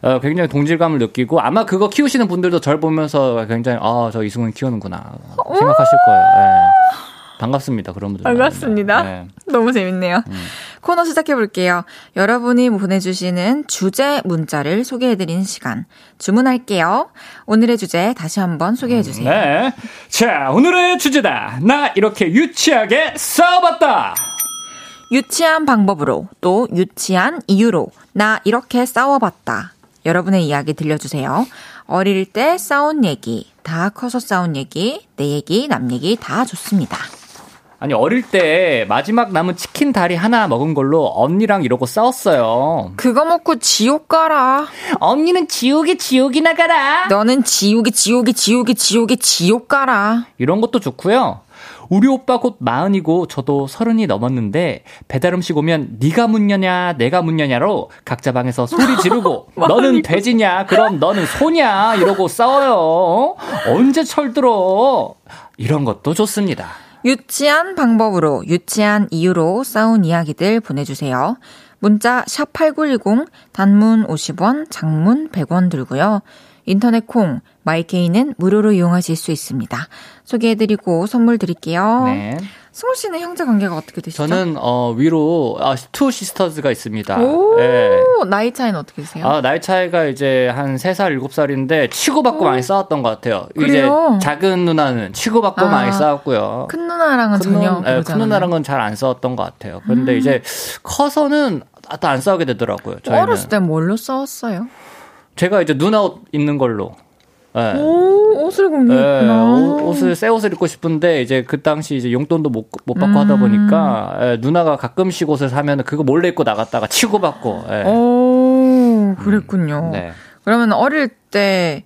어, 굉장히 동질감을 느끼고 아마 그거 키우시는 분들도 절 보면서 굉장히 아, 저 이승훈 키우는구나 생각하실 거예요. 네. 반갑습니다. 그런 분들 반갑습니다. 네. 너무 재밌네요. 음. 코너 시작해볼게요. 여러분이 보내주시는 주제 문자를 소개해드리는 시간 주문할게요. 오늘의 주제 다시 한번 소개해주세요. 네. 자, 오늘의 주제다. 나 이렇게 유치하게 싸워봤다. 유치한 방법으로 또 유치한 이유로 나 이렇게 싸워봤다. 여러분의 이야기 들려주세요. 어릴 때 싸운 얘기, 다 커서 싸운 얘기, 내 얘기, 남 얘기 다 좋습니다. 아니 어릴 때 마지막 남은 치킨 다리 하나 먹은 걸로 언니랑 이러고 싸웠어요. 그거 먹고 지옥 가라. 언니는 지옥에 지옥이나 가라. 너는 지옥에 지옥에 지옥에 지옥에 지옥 가라. 이런 것도 좋고요. 우리 오빠 곧 마흔이고 저도 서른이 넘었는데 배달음식 오면 네가 묻냐냐 내가 묻냐냐로 각자 방에서 소리 지르고 너는 돼지냐 그럼 너는 소냐 이러고 싸워요. 언제 철들어. 이런 것도 좋습니다. 유치한 방법으로 유치한 이유로 싸운 이야기들 보내주세요. 문자 샵팔구일공 단문 오십 원 장문 백 원 들고요. 인터넷 콩 마이케이는 무료로 이용하실 수 있습니다. 소개해드리고 선물 드릴게요. 네. 승우 씨는 형제 관계가 어떻게 되시죠? 저는 어, 위로 아, 투 시스터즈가 있습니다. 오, 네. 나이 차이는 어떻게 되세요? 아, 나이 차이가 이제 한 세 살, 일곱 살인데 치고받고 오. 많이 싸웠던 것 같아요. 그래요? 이제 작은 누나는 치고받고 아, 많이 싸웠고요. 큰 누나랑은 큰 전혀. 누, 네, 큰 누나랑은 잘 안 싸웠던 것 같아요. 그런데 음. 이제 커서는 다 안 싸우게 되더라고요. 저희는. 어렸을 때 뭘로 싸웠어요? 제가 이제 눈아웃 입는 걸로. 네. 오, 옷을 공유했구나. 네, 옷을, 새 옷을 입고 싶은데, 이제 그 당시 이제 용돈도 못, 못 받고 음. 하다 보니까, 네, 누나가 가끔씩 옷을 사면 그거 몰래 입고 나갔다가 치고받고, 네. 오, 그랬군요. 음, 네. 그러면 어릴 때,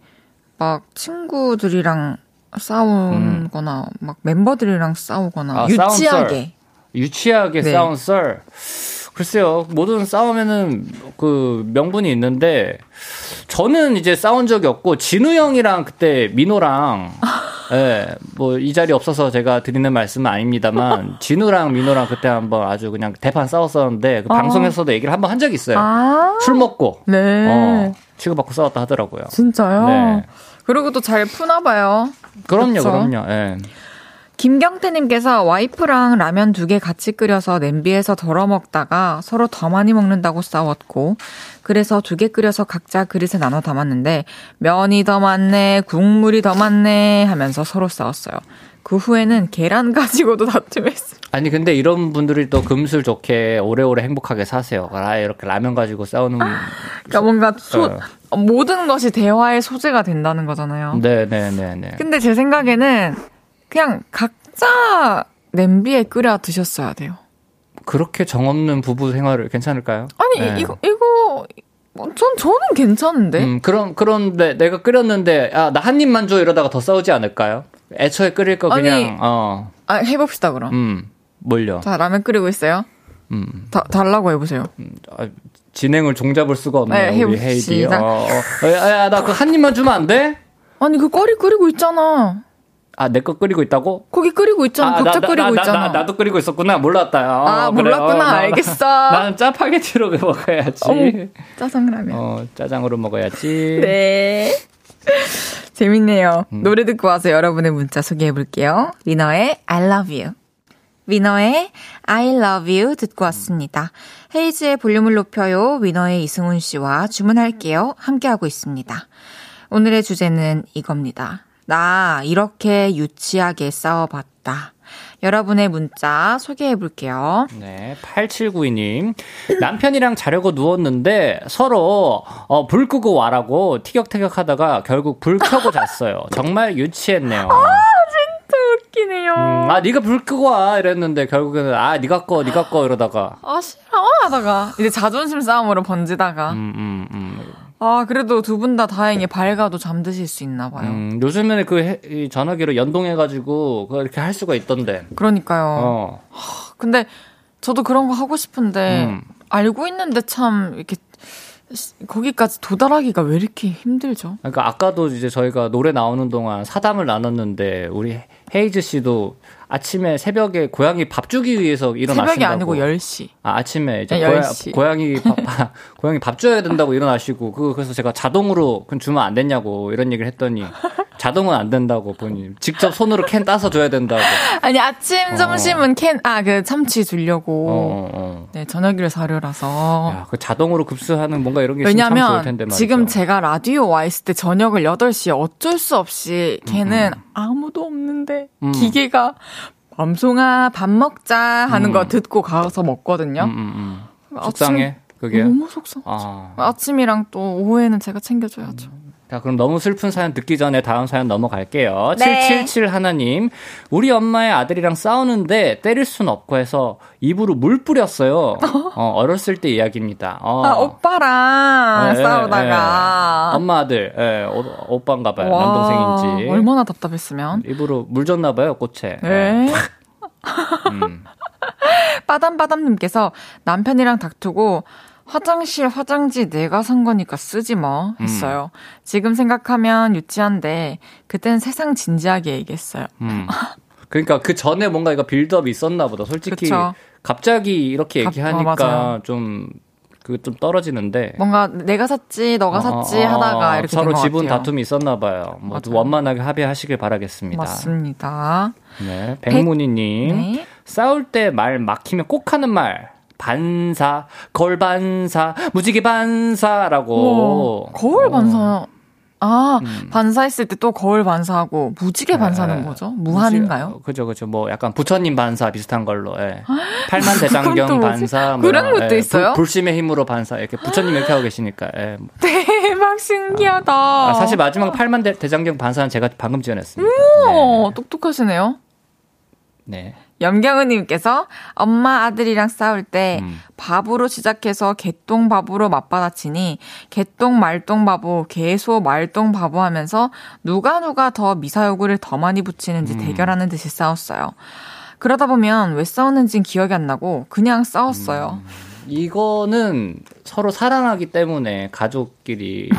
막 친구들이랑 싸운 거나, 음. 막 멤버들이랑 싸우거나, 아, 유치하게. 유치하게 네. 싸운 썰. 글쎄요, 모든 싸움에는 그 명분이 있는데, 저는 이제 싸운 적이 없고, 진우 형이랑 그때 민호랑, 예, 뭐, 이 자리 없어서 제가 드리는 말씀은 아닙니다만, 진우랑 민호랑 그때 한번 아주 그냥 대판 싸웠었는데, 그 아. 방송에서도 얘기를 한번 한 적이 있어요. 아. 술 먹고, 네. 어, 치고받고 싸웠다 하더라고요. 진짜요? 네. 그리고 또 잘 푸나봐요. 그럼요, 그쵸? 그럼요, 예. 김경태님께서 와이프랑 라면 두 개 같이 끓여서 냄비에서 덜어 먹다가 서로 더 많이 먹는다고 싸웠고 그래서 두 개 끓여서 각자 그릇에 나눠 담았는데 면이 더 많네 국물이 더 많네 하면서 서로 싸웠어요. 그 후에는 계란 가지고도 다툼했어요. 아니 근데 이런 분들이 또 금술 좋게 오래오래 행복하게 사세요. 아, 이렇게 라면 가지고 싸우는 그러니까 뭔가 소, 어. 모든 것이 대화의 소재가 된다는 거잖아요. 네네네네. 근데 제 생각에는 그냥 각자 냄비에 끓여 드셨어야 돼요. 그렇게 정 없는 부부 생활을 괜찮을까요? 아니 네. 이거 이거 전 저는 괜찮은데. 음, 그런 그런데 내가 끓였는데 아, 나 한 입만 줘 이러다가 더 싸우지 않을까요? 애초에 끓일 거 그냥 아니, 어. 아, 해봅시다 그럼. 음, 뭘요? 자 라면 끓이고 있어요. 음, 다, 달라고 해보세요. 음, 아, 진행을 종잡을 수가 없네요. 네, 우리 헤이디. 어, 어. 야, 나 그 한 입만 주면 안 돼? 아니 그 거리 끓이고 있잖아. 아, 내 거 끓이고 있다고? 고기 끓이고 있잖아. 아, 각자 나, 나, 끓이고 나, 나, 있잖아. 나, 나, 나도 끓이고 있었구나. 몰랐다. 어, 아, 그래. 몰랐구나. 어, 알겠어. 나는 짜파게티로 먹어야지. 어, 짜장라면. 어, 짜장으로 먹어야지. 네. 재밌네요. 음. 노래 듣고 와서 여러분의 문자 소개해볼게요. 위너의 I love you. 위너의 I love you 듣고 왔습니다. 헤이즈의 볼륨을 높여요. 위너의 이승훈 씨와 주문할게요. 함께하고 있습니다. 오늘의 주제는 이겁니다. 나 이렇게 유치하게 싸워봤다. 여러분의 문자 소개해볼게요. 네, 팔칠구이 님. 남편이랑 자려고 누웠는데 서로 어, 불 끄고 와라고 티격태격하다가 결국 불 켜고 잤어요. 정말 유치했네요. 아, 진짜 웃기네요. 음, 아, 네가 불 끄고 와 이랬는데 결국에는 아, 네가 꺼, 네가 꺼 이러다가. 아, 싫어 하다가 이제 자존심 싸움으로 번지다가. 음, 음, 음. 아, 그래도 두 분 다 다행히 밝아도 잠드실 수 있나 봐요. 음, 요즘에는 그 해, 이 전화기로 연동해가지고 그렇게 할 수가 있던데. 그러니까요. 어. 하, 근데 저도 그런 거 하고 싶은데, 음. 알고 있는데 참, 이렇게, 거기까지 도달하기가 왜 이렇게 힘들죠? 그러니까 아까도 이제 저희가 노래 나오는 동안 사담을 나눴는데, 우리 헤이즈 씨도 아침에 새벽에 고양이 밥 주기 위해서 일어나신다고. 새벽이 아니고 열 시. 아, 아침에 이제 고야, 고양이 밥, 고양이 밥 줘야 된다고 일어나시고, 그, 그래서 제가 자동으로 그건 주면 안 됐냐고 이런 얘기를 했더니, 자동은 안 된다고 본인. 직접 손으로 캔 따서 줘야 된다고. 아니, 아침, 점심은 어. 캔, 아, 그 참치 주려고. 어, 어. 네, 저녁이를 사려라서. 야, 그 자동으로 급수하는 뭔가 이런 게 있으면 참 좋을 텐데 말이죠. 지금 제가 라디오 와 있을 때 저녁을 여덟 시에 어쩔 수 없이 걔는 음. 아무도 없는데, 음. 기계가 엄송아 밥 먹자 하는 음. 거 듣고 가서 먹거든요. 음, 음, 음. 속상해 그게? 너무 속상하죠. 아. 아침이랑 또 오후에는 제가 챙겨줘야죠. 음. 자, 그럼 너무 슬픈 사연 듣기 전에 다음 사연 넘어갈게요. 네. 칠칠칠 하나님, 우리 엄마의 아들이랑 싸우는데 때릴 순 없고 해서 입으로 물 뿌렸어요. 어, 어렸을 때 이야기입니다. 어. 아, 오빠랑 네, 싸우다가. 네. 엄마 아들, 네, 오, 오빠인가 봐요. 와, 남동생인지. 얼마나 답답했으면. 입으로 물 줬나 봐요, 꽃에. 네. 음. 빠담빠담님께서 남편이랑 다투고 화장실 화장지 내가 산 거니까 쓰지 뭐 했어요. 음. 지금 생각하면 유치한데 그땐 세상 진지하게 얘기했어요. 음. 그러니까 그 전에 뭔가 이거 빌드업이 있었나 보다. 솔직히 그쵸? 갑자기 이렇게 얘기하니까 좀 그 좀 떨어지는데 뭔가 내가 샀지 너가 어, 샀지 어, 하다가 이렇게 서로 된 것 지분 같아요. 다툼이 있었나 봐요. 뭐 원만하게 합의하시길 바라겠습니다. 맞습니다. 네, 백문희님 백... 네. 싸울 때 말 막히면 꼭 하는 말. 반사, 거울 반사, 무지개 반사라고. 거울 반사 아, 음. 반사했을 때 또 거울 반사하고 무지개 네. 반사는 거죠? 무한인가요? 그죠, 그죠. 뭐 약간 부처님 반사 비슷한 걸로, 예. 팔만대장경 반사. 뭐, 그런 것도 예. 있어요? 불, 불심의 힘으로 반사. 이렇게 부처님 이렇게 하고 계시니까, 예. 대박 신기하다. 아, 사실 마지막 팔만대장경 반사는 제가 방금 지어냈습니다. 오, 네. 똑똑하시네요. 네. 염경은님께서 엄마 아들이랑 싸울 때 음. 밥으로 시작해서 개똥밥으로 맞받아치니 개똥 말똥바보 개소 말똥바보 하면서 누가 누가 더 미사여구를 더 많이 붙이는지 음. 대결하는 듯이 싸웠어요. 그러다 보면 왜 싸웠는지는 기억이 안 나고 그냥 싸웠어요. 음. 이거는 서로 사랑하기 때문에 가족끼리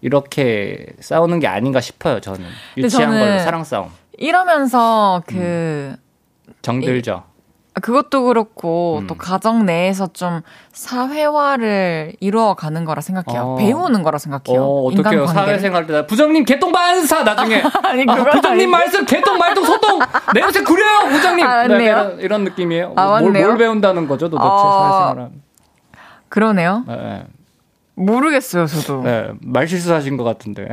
이렇게 싸우는 게 아닌가 싶어요. 저는 유치한 걸로 사랑 싸움. 이러면서 그 음. 정들죠. 그것도 그렇고 음. 또 가정 내에서 좀 사회화를 이루어가는 거라 생각해요. 어. 배우는 거라 생각해요. 어, 어떡해요. 사회생활 때 부장님 개똥반사 나중에 아니, 아, 부장님 아니고. 말씀 개똥 말똥 소똥 내가 진짜 그래요 부장님 아, 네, 이런, 이런 느낌이에요. 아, 뭘, 뭘 배운다는 거죠 도대체 어... 사회생활은. 그러네요. 네, 네. 모르겠어요 저도. 네, 말실수하신 것 같은데.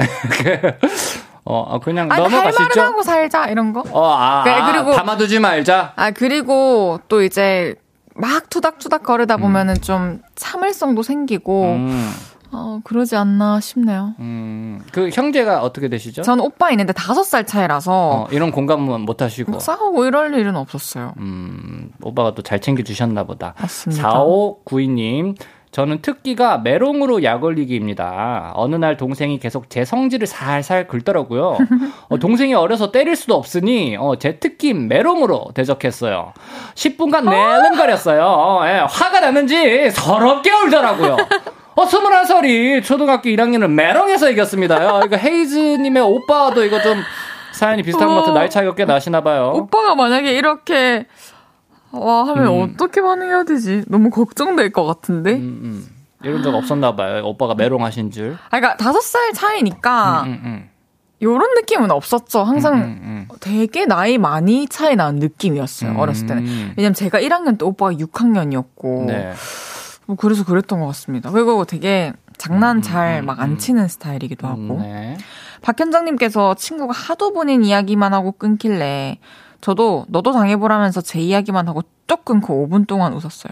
어, 그냥 아니, 넘어가시죠. 할 말은 하고 살자 이런 거. 어, 아, 네, 그리고, 아, 담아두지 말자. 아, 그리고 또 이제 막 투닥투닥 거리다 보면은 음. 좀 참을성도 생기고 음. 어, 그러지 않나 싶네요. 음, 그 형제가 어떻게 되시죠? 전 오빠 있는데 다섯 살 차이라서 어, 이런 공감은 못 하시고 싸우고 이럴 일은 없었어요. 음, 오빠가 또 잘 챙겨주셨나 보다. 맞습니다. 사오구이 님. 저는 특기가 메롱으로 약 올리기입니다. 어느 날 동생이 계속 제 성질을 살살 긁더라고요. 어, 동생이 어려서 때릴 수도 없으니 어, 제 특기 메롱으로 대적했어요. 십 분간 내름거렸어요. 어, 예, 화가 났는지 서럽게 울더라고요. 어, 스물한 살이 초등학교 일 학년을 메롱에서 이겼습니다. 어, 그러니까 헤이즈님의 오빠도 이거 좀 사연이 비슷한 것 같아요. 나이 차이가 꽤 나시나 봐요. 오빠가 만약에 이렇게... 와 하면 음. 어떻게 반응해야 되지? 너무 걱정될 것 같은데. 음, 음. 이런 적 없었나 봐요. 오빠가 메롱하신 줄. 아, 그러니까 다섯 살 차이니까 음, 음, 음. 이런 느낌은 없었죠. 항상 음, 음, 음. 되게 나이 많이 차이 난 느낌이었어요. 음. 어렸을 때는. 왜냐면 제가 일 학년 때 오빠가 육 학년이었고 네. 뭐 그래서 그랬던 것 같습니다. 그리고 되게 장난 잘 막 안 치는 스타일이기도 하고. 네. 박현정님께서 친구가 하도 본인 이야기만 하고 끊길래 저도 너도 당해보라면서 제 이야기만 하고 쪽 끊고 오 분 동안 웃었어요.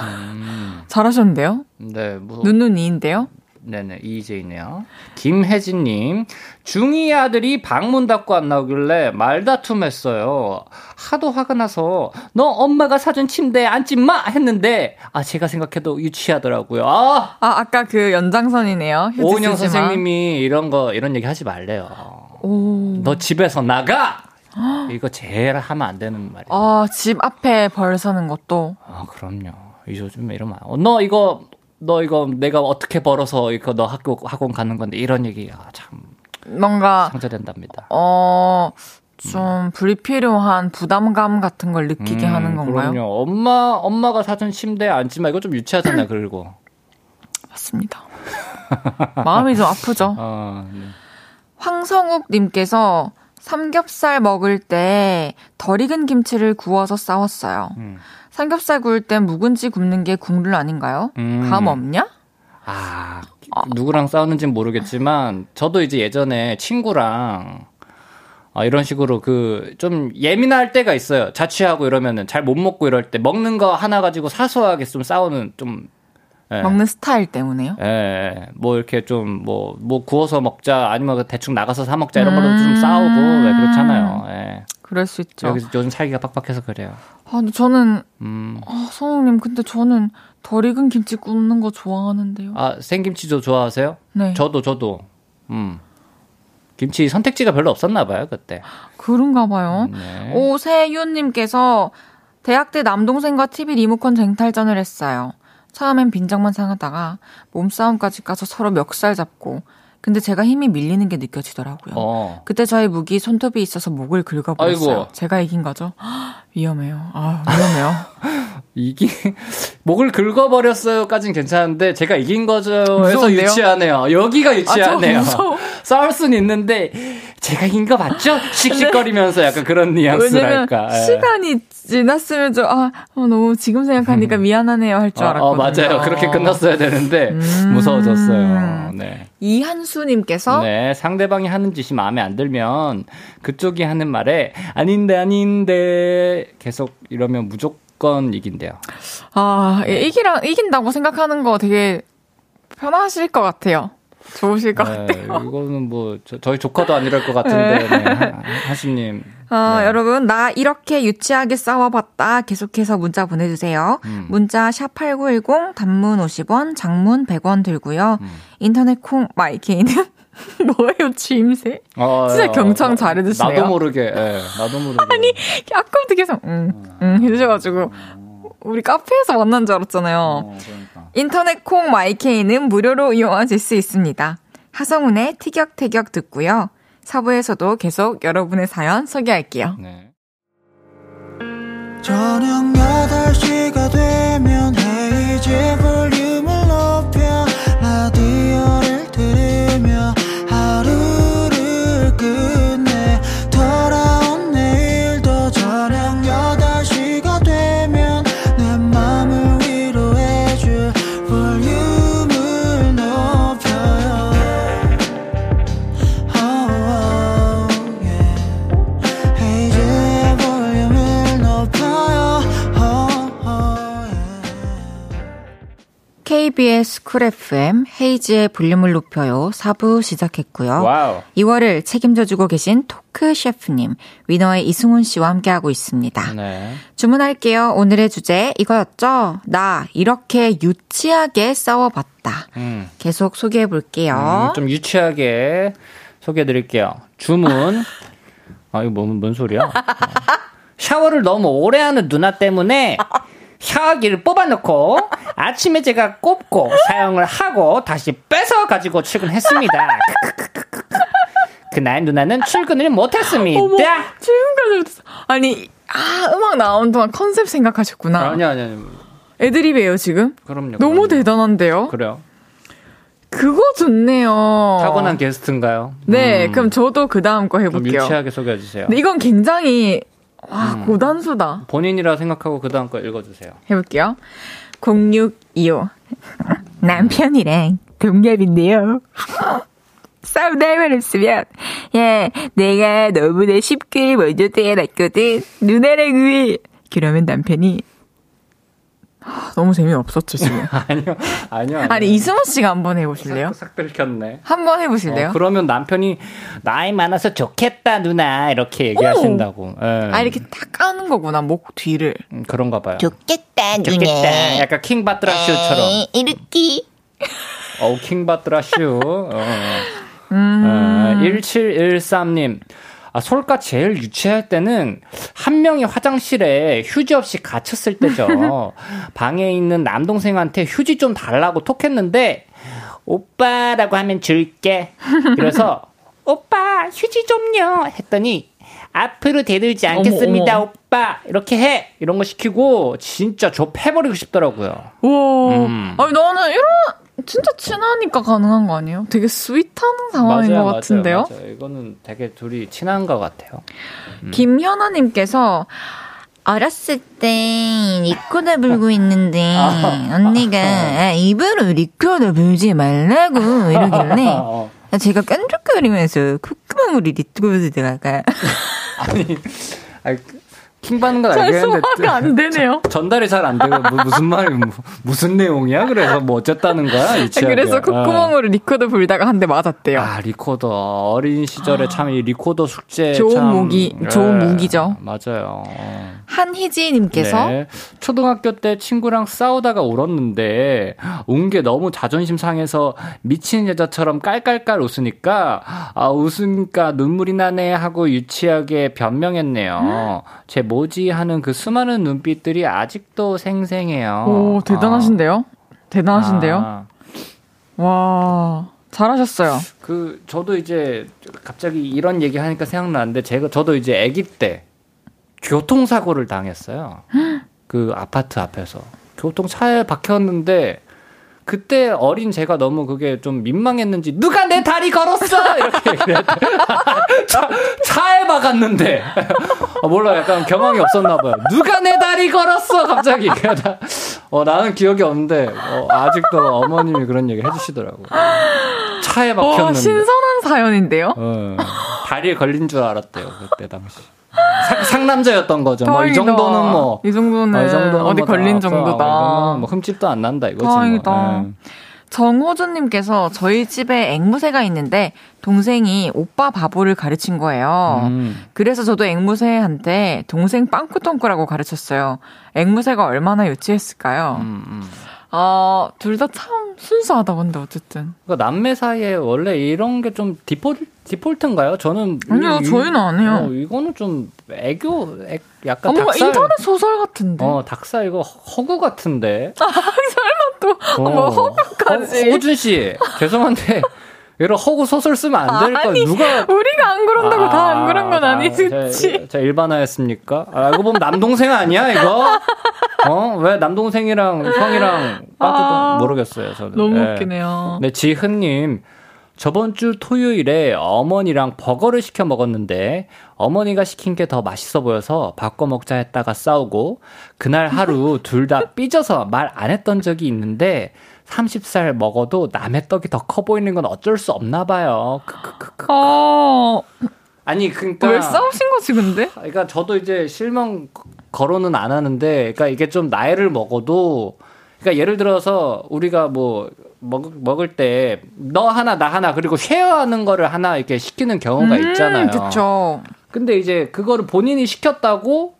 음. 잘하셨는데요? 네. 뭐... 눈눈이인데요? 네네. 이제이네요. 김혜진님. 중이 아들이 방문 닫고 안 나오길래 말다툼했어요. 하도 화가 나서 너 엄마가 사준 침대에 앉지 마! 했는데 아 제가 생각해도 유치하더라고요. 아, 아 아까 그 연장선이네요. 오은영 선생님이 이런 거 이런 얘기 하지 말래요. 오. 너 집에서 나가! 이거 제일 하면 안 되는 말이에요. 어, 집 앞에 벌 서는 것도. 아, 그럼요. 요즘에 이러면 어, 너 이거 너 이거 내가 어떻게 벌어서 이거 너 학교 학원 가는 건데 이런 얘기가 참 뭔가 상처된답니다. 어, 좀 음. 불필요한 부담감 같은 걸 느끼게 음, 하는 건가요? 그럼요. 엄마 엄마가 사준 침대에 앉지 마. 이거 좀 유치하잖아요. 그리고 맞습니다. 마음이 좀 아프죠. 어, 네. 황성욱 님께서 삼겹살 먹을 때 덜 익은 김치를 구워서 싸웠어요. 음. 삼겹살 구울 때 묵은지 굽는 게 국룰 아닌가요? 음. 감 없냐? 아, 아. 누구랑 싸우는지는 모르겠지만 저도 이제 예전에 친구랑 아, 이런 식으로 그 좀 예민할 때가 있어요. 자취하고 이러면은 잘 못 먹고 이럴 때 먹는 거 하나 가지고 사소하게 좀 싸우는 좀 예. 먹는 스타일 때문에요? 예, 뭐 이렇게 좀 뭐 뭐 구워서 먹자 아니면 대충 나가서 사 먹자 이런 걸로 좀 음~ 싸우고 네, 그렇잖아요. 예. 그럴 수 있죠. 여기서 요즘 살기가 빡빡해서 그래요. 아, 근데 저는 음. 아, 성우님 근데 저는 덜 익은 김치 굽는 거 좋아하는데요. 아, 생김치도 좋아하세요? 네. 저도 저도. 음. 김치 선택지가 별로 없었나 봐요 그때. 그런가 봐요. 네. 오세윤님께서 대학 때 남동생과 티비 리모컨 쟁탈전을 했어요. 처음엔 빈장만 상하다가 몸싸움까지 가서 서로 멱살 잡고 근데 제가 힘이 밀리는 게 느껴지더라고요. 어. 그때 저의 무기 손톱이 있어서 목을 긁어버렸어요. 아이고. 제가 이긴 거죠? 헉, 위험해요. 아, 위험해요. 이기 목을 긁어버렸어요까진 괜찮은데 제가 이긴 거죠 해서 유치하네요. 여기가 유치하네요. 아, 싸울 순 있는데 제가 이긴 거 맞죠? 씩씩거리면서 약간 그런 뉘앙스랄까. 왜냐면 시간이 지났으면 좀, 아, 너무 지금 생각하니까 음. 미안하네요 할 줄 알았거든요. 어, 어, 맞아요. 그렇게 끝났어야 되는데 음. 무서워졌어요. 네. 이한수님께서 네, 상대방이 하는 짓이 마음에 안 들면 그쪽이 하는 말에 아닌데 아닌데 계속 이러면 무조건 이긴대요. 아, 이기라, 이긴다고 생각하는 거 되게 편하실 것 같아요. 좋으실 것 네, 같아요. 이거는 뭐 저, 저희 조카도 아니랄 것 같은데 네. 네, 하수님. 어, 네. 여러분 나 이렇게 유치하게 싸워봤다. 계속해서 문자 보내주세요. 음. 문자 샵팔구일공 단문 오십 원 장문 백 원 들고요. 음. 인터넷 콩 마이케이는 뭐예요 취임새? 아, 진짜 아, 경청 아, 잘해주시네요. 나도 모르게. 네, 나도 모르게. 아니 아까부터 계속 응, 응 해주셔가지고 우리 카페에서 만난 줄 알았잖아요. 어, 그러니까. 인터넷 콩 마이케이는 무료로 이용하실 수 있습니다. 하성운의 티격태격 듣고요. 사부에서도 계속 여러분의 사연 소개할게요. 네. 저녁 여덟 시가 되면 헤이지 볼륨을 높여 라디오를 들으며 하루를 끝내 돌아온 내일도 저녁 여덟 시가 되면 내 맘을 위로해줄 볼륨을 높여요. 케이비에스 스쿨 에프엠 헤이지의 볼륨을 높여요. 사 부 시작했고요. 와우. 이월을 책임져주고 계신 토크 셰프님, 위너의 이승훈 씨와 함께하고 있습니다. 네. 주문할게요. 오늘의 주제 이거였죠? 나 이렇게 유치하게 싸워봤다. 음. 계속 소개해볼게요. 음, 좀 유치하게 소개해드릴게요. 주문. 아 이거 뭔, 뭔 소리야? 어. 샤워를 너무 오래 하는 누나 때문에 샤워기를 뽑아놓고 아침에 제가 꼽고 사용을 하고 다시 뺏어 가지고 출근했습니다. 그날 누나는 출근을 못했습니다. 어머, 출근까지 못했어. 아니, 아 음악 나온 동안 컨셉 생각하셨구나. 아니 아니 아니. 애드립이에요 지금? 그럼요. 너무 그럼요. 대단한데요. 그래요. 그거 좋네요. 타고난 게스트인가요? 네, 음. 그럼 저도 그 다음 거 해볼게요. 좀 유치하게 소개해 주세요. 근데 이건 굉장히. 와, 음. 고단수다. 본인이라 생각하고 그 다음 거 읽어주세요. 해볼게요. 공육이오. 남편이랑 동갑인데요. 싸움 날만 없으면, 야, 내가 너무나 쉽게 먼저 태어났거든. 누나랑 왜? 그러면 남편이, 하, 너무 재미없었죠, 지금. 아니요, 아니요. 아니요. 아니, 이승훈 씨가 한번 해보실래요? 싹 들켰네. 한번 해보실래요? 어, 그러면 남편이, 나이 많아서 좋겠다, 누나. 이렇게 얘기하신다고. 아, 이렇게 딱 까는 거구나, 목 뒤를. 음, 그런가 봐요. 좋겠다, 누나. 좋겠다. 약간 킹바드라슈처럼. 이렇게. 어우, 킹바드라슈. 어. 음. 어, 일칠일삼님. 아, 솔까 제일 유치할 때는 한 명이 화장실에 휴지 없이 갇혔을 때죠. 방에 있는 남동생한테 휴지 좀 달라고 톡했는데 오빠라고 하면 줄게. 그래서 오빠 휴지 좀요 했더니 앞으로 대들지 않겠습니다. 어머, 어머. 오빠 이렇게 해 이런 거 시키고 진짜 저 패버리고 싶더라고요. 우와. 음. 아니 나는 이런 진짜 친하니까 가능한 거 아니에요? 되게 스윗한 상황인 맞아요, 것 같은데요? 맞아요, 맞아요. 이거는 되게 둘이 친한 것 같아요. 음. 김현아님께서 어렸을 때 리코더 불고 있는데 아, 언니가 아, 어. 입으로 리코더 불지 말라고 이러길래 어. 제가 깐죽거리면서 콧구멍으로 리코더 들어가 아니, 아니 킹받는 건 알겠는데 소화가 안 되네요. 저, 전달이 잘 안 되고 뭐, 무슨 말이 뭐, 무슨 내용이야? 그래서 뭐 어쨌다는 거야? 유치하게. 그래서 콧구멍으로 아. 리코더 불다가 한 대 맞았대요. 아 리코더 어린 시절에 아. 참 이 리코더 숙제 좋은 참, 무기 네. 좋은 무기죠. 맞아요. 한희지님께서 네. 초등학교 때 친구랑 싸우다가 울었는데 운 게 너무 자존심 상해서 미친 여자처럼 깔깔깔 웃으니까 아 웃으니까 눈물이 나네 하고 유치하게 변명했네요. 음. 제 뭐지 하는 그 수많은 눈빛들이 아직도 생생해요. 오, 대단하신데요? 아. 대단하신데요? 아. 와, 잘하셨어요. 그, 저도 이제 갑자기 이런 얘기 하니까 생각나는데, 제가, 저도 이제 아기 때 교통사고를 당했어요. 그 아파트 앞에서. 교통차에 박혔는데, 그때 어린 제가 너무 그게 좀 민망했는지 누가 내 다리 걸었어! 이렇게 얘기를 했대. 차, 차에 박았는데. 아, 몰라. 약간 경황이 없었나 봐요. 누가 내 다리 걸었어! 갑자기. 어, 나는 기억이 없는데 어, 아직도 어머님이 그런 얘기 해주시더라고요. 차에 박혔는데. 와, 신선한 사연인데요? 어, 다리에 걸린 줄 알았대요. 그때 당시. 상, 상남자였던 거죠. 뭐 이 정도는 뭐 이 정도는, 어, 이 정도는 어디 뭐 걸린 다, 정도다. 어, 뭐 흠집도 안 난다 이거지. 다행이다. 뭐. 네. 정호준님께서 저희 집에 앵무새가 있는데 동생이 오빠 바보를 가르친 거예요. 음. 그래서 저도 앵무새한테 동생 빵꾸똥꾸라고 가르쳤어요. 앵무새가 얼마나 유치했을까요? 음, 음. 아, 둘 다 참 순수하다, 근데, 어쨌든. 그러니까 남매 사이에 원래 이런 게 좀 디폴트, 디폴트인가요? 저는. 아니요, 이, 저희는 안 해요. 어, 이거는 좀 애교, 애, 약간. 아, 닭살, 인터넷 소설 같은데. 어, 닭살 이거 허구 같은데. 아, 설마 또, 어, 뭐 허구까지. 호준씨, 죄송한데. 이런 허구 소설 쓰면 안 될 거. 아니, 누가 우리가 안 그런다고 아, 다 안 그런 건 아니지. 제가, 제가 일반화했습니까? 알고 보면 남동생 아니야 이거? 어? 왜 남동생이랑 형이랑 아, 모르겠어요 저는. 너무 네. 웃기네요. 네, 지은님 저번 주 토요일에 어머니랑 버거를 시켜 먹었는데 어머니가 시킨 게 더 맛있어 보여서 바꿔 먹자 했다가 싸우고 그날 하루 둘 다 삐져서 말 안 했던 적이 있는데. 서른 살 먹어도 남의 떡이 더 커 보이는 건 어쩔 수 없나 봐요. 어... 아니 그러니까 왜 싸우신 거지 근데? 그러니까 저도 이제 실망 거론은 안 하는데, 그러니까 이게 좀 나이를 먹어도, 그러니까 예를 들어서 우리가 뭐 먹, 먹을 때 너 하나 나 하나 그리고 쉐어하는 거를 하나 이렇게 시키는 경우가 음, 있잖아요. 그렇죠. 근데 이제 그거를 본인이 시켰다고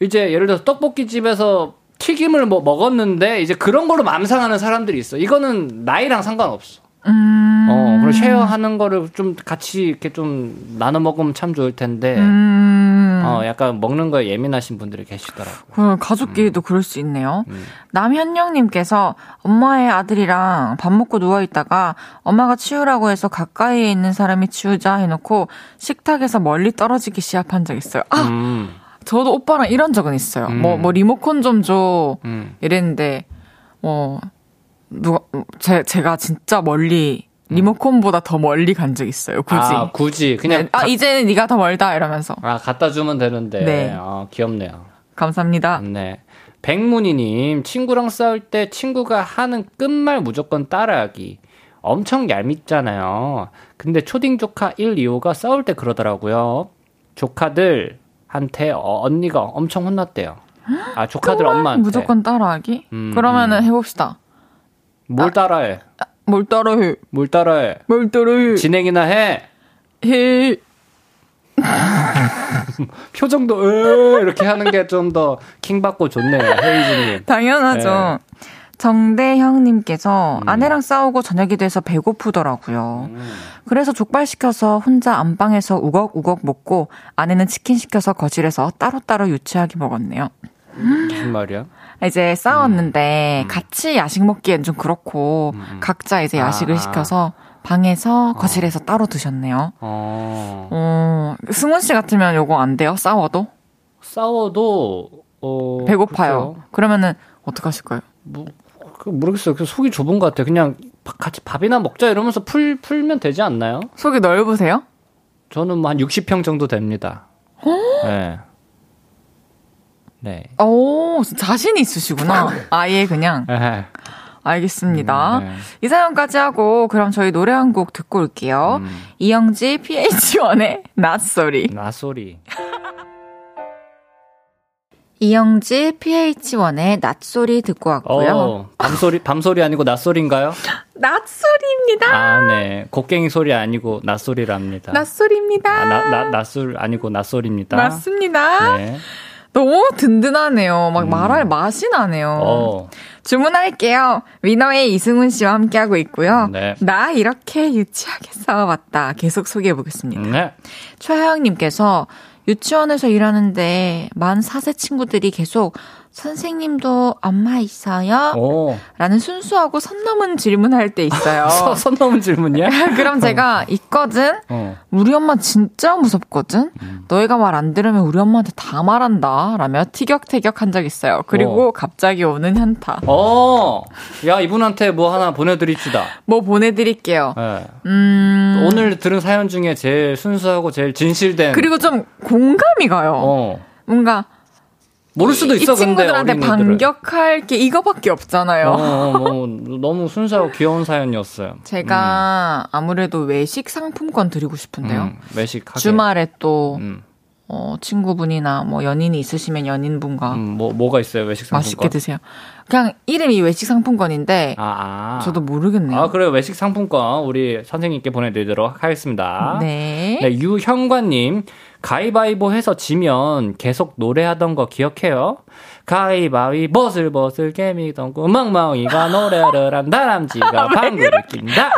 이제 예를 들어서 떡볶이 집에서 튀김을 뭐 먹었는데 이제 그런 걸로 맘상하는 사람들이 있어. 이거는 나이랑 상관없어. 음... 어, 그리고 쉐어하는 거를 좀 같이 이렇게 좀 나눠 먹으면 참 좋을 텐데. 음... 어, 약간 먹는 거에 예민하신 분들이 계시더라고요. 음, 가족끼리도 음. 그럴 수 있네요. 음. 남현영님께서 엄마의 아들이랑 밥 먹고 누워 있다가 엄마가 치우라고 해서 가까이에 있는 사람이 치우자 해놓고 식탁에서 멀리 떨어지기 시합한 적 있어요. 아. 음. 저도 오빠랑 이런 적은 있어요. 음. 뭐, 뭐, 리모컨 좀 줘. 음. 이랬는데, 뭐, 누가, 제, 제가 진짜 멀리, 리모컨보다 더 멀리 간 적 있어요. 굳이. 아, 굳이. 그냥. 네. 가... 아, 이제는 네가 더 멀다. 이러면서. 아, 갖다 주면 되는데. 네. 아, 귀엽네요. 감사합니다. 네. 백문희님, 친구랑 싸울 때 친구가 하는 끝말 무조건 따라하기. 엄청 얄밉잖아요. 근데 초딩 조카 일, 이 호가 싸울 때 그러더라고요. 조카들, 한테 어, 언니가 엄청 혼났대요. 아, 조카들 엄마한테. 무조건 따라하기? 음, 그러면은 음. 해봅시다. 뭘 아, 따라해? 아, 뭘 따라해? 뭘 따라해? 뭘 따라해? 진행이나 해. 해. 표정도 으 이렇게 하는 게 좀 더 킹받고 좋네요. 헤이즈님. 당연하죠. 네. 정대형님께서 음. 아내랑 싸우고 저녁이 돼서 배고프더라고요. 음. 그래서 족발 시켜서 혼자 안방에서 우걱우걱 먹고 아내는 치킨 시켜서 거실에서 따로따로 유치하게 먹었네요. 무슨 말이야? 이제 싸웠는데 음. 같이 야식 먹기엔 좀 그렇고 음. 각자 이제 야식을 아. 시켜서 방에서 거실에서 어. 따로 드셨네요. 어. 어, 승훈 씨 같으면 요거 안 돼요? 싸워도? 싸워도 어, 배고파요. 그쵸? 그러면은 어떡하실까요? 뭐, 모르겠어요. 그냥 속이 좁은 것 같아요. 그냥 같이 밥이나 먹자 이러면서 풀, 풀면 되지 않나요? 속이 넓으세요? 저는 뭐 한 육십 평 정도 됩니다. 네. 네. 오, 자신 있으시구나. 아예 그냥. 네. 알겠습니다. 음, 네. 이 사연까지 하고 그럼 저희 노래 한 곡 듣고 올게요. 음. 이영지 피에이치원의 낯소리. 낯소리. 이영지 피에이치원의 낮소리 듣고 왔고요. 어, 밤소리, 밤소리 아니고 낮소리인가요? 낮소리입니다. 아, 네. 곡괭이 소리 아니고 낮소리랍니다. 낮소리입니다. 아, 나, 나, 낮소리 아니고 낮소리입니다. 맞습니다. 네. 너무 든든하네요. 막 음. 말할 맛이 나네요. 어. 주문할게요. 위너의 이승훈 씨와 함께하고 있고요. 네. 나 이렇게 유치하게 싸워봤다. 계속 소개해보겠습니다. 네. 최하영님께서 유치원에서 일하는데 만 네 살 친구들이 계속 선생님도 엄마 있어요? 오. 라는 순수하고 선 넘은 질문할 때 있어요. 선 넘은 질문이야? 그럼 제가 있거든? 어. 우리 엄마 진짜 무섭거든? 음. 너희가 말 안 들으면 우리 엄마한테 다 말한다. 라며 티격태격 한 적 있어요. 그리고 오. 갑자기 오는 현타. 어, 야, 이분한테 뭐 하나 보내드립시다. 뭐 보내드릴게요. 네. 음. 오늘 들은 사연 중에 제일 순수하고 제일 진실된. 그리고 좀 공감이 가요. 어. 뭔가. 모를 수도 있어. 이 친구들한테 근데 반격할 게 이거밖에 없잖아요. 어, 뭐, 너무 순수하고 귀여운 사연이었어요. 제가 음. 아무래도 외식 상품권 드리고 싶은데요. 음, 외식하게. 주말에 또 음. 어, 친구분이나 뭐 연인이 있으시면 연인분과 음, 뭐, 뭐가 있어요? 외식 상품권. 맛있게 드세요. 그냥 이름이 외식 상품권인데 아, 아. 저도 모르겠네요. 아, 그래요. 외식 상품권 우리 선생님께 보내드리도록 하겠습니다. 네. 네, 유형관님. 가위바위보 해서 지면 계속 노래하던 거 기억해요? 가위바위보 버슬버슬 개미덩구 멍멍이가 노래를 한다. 남지가 방구를 낀다.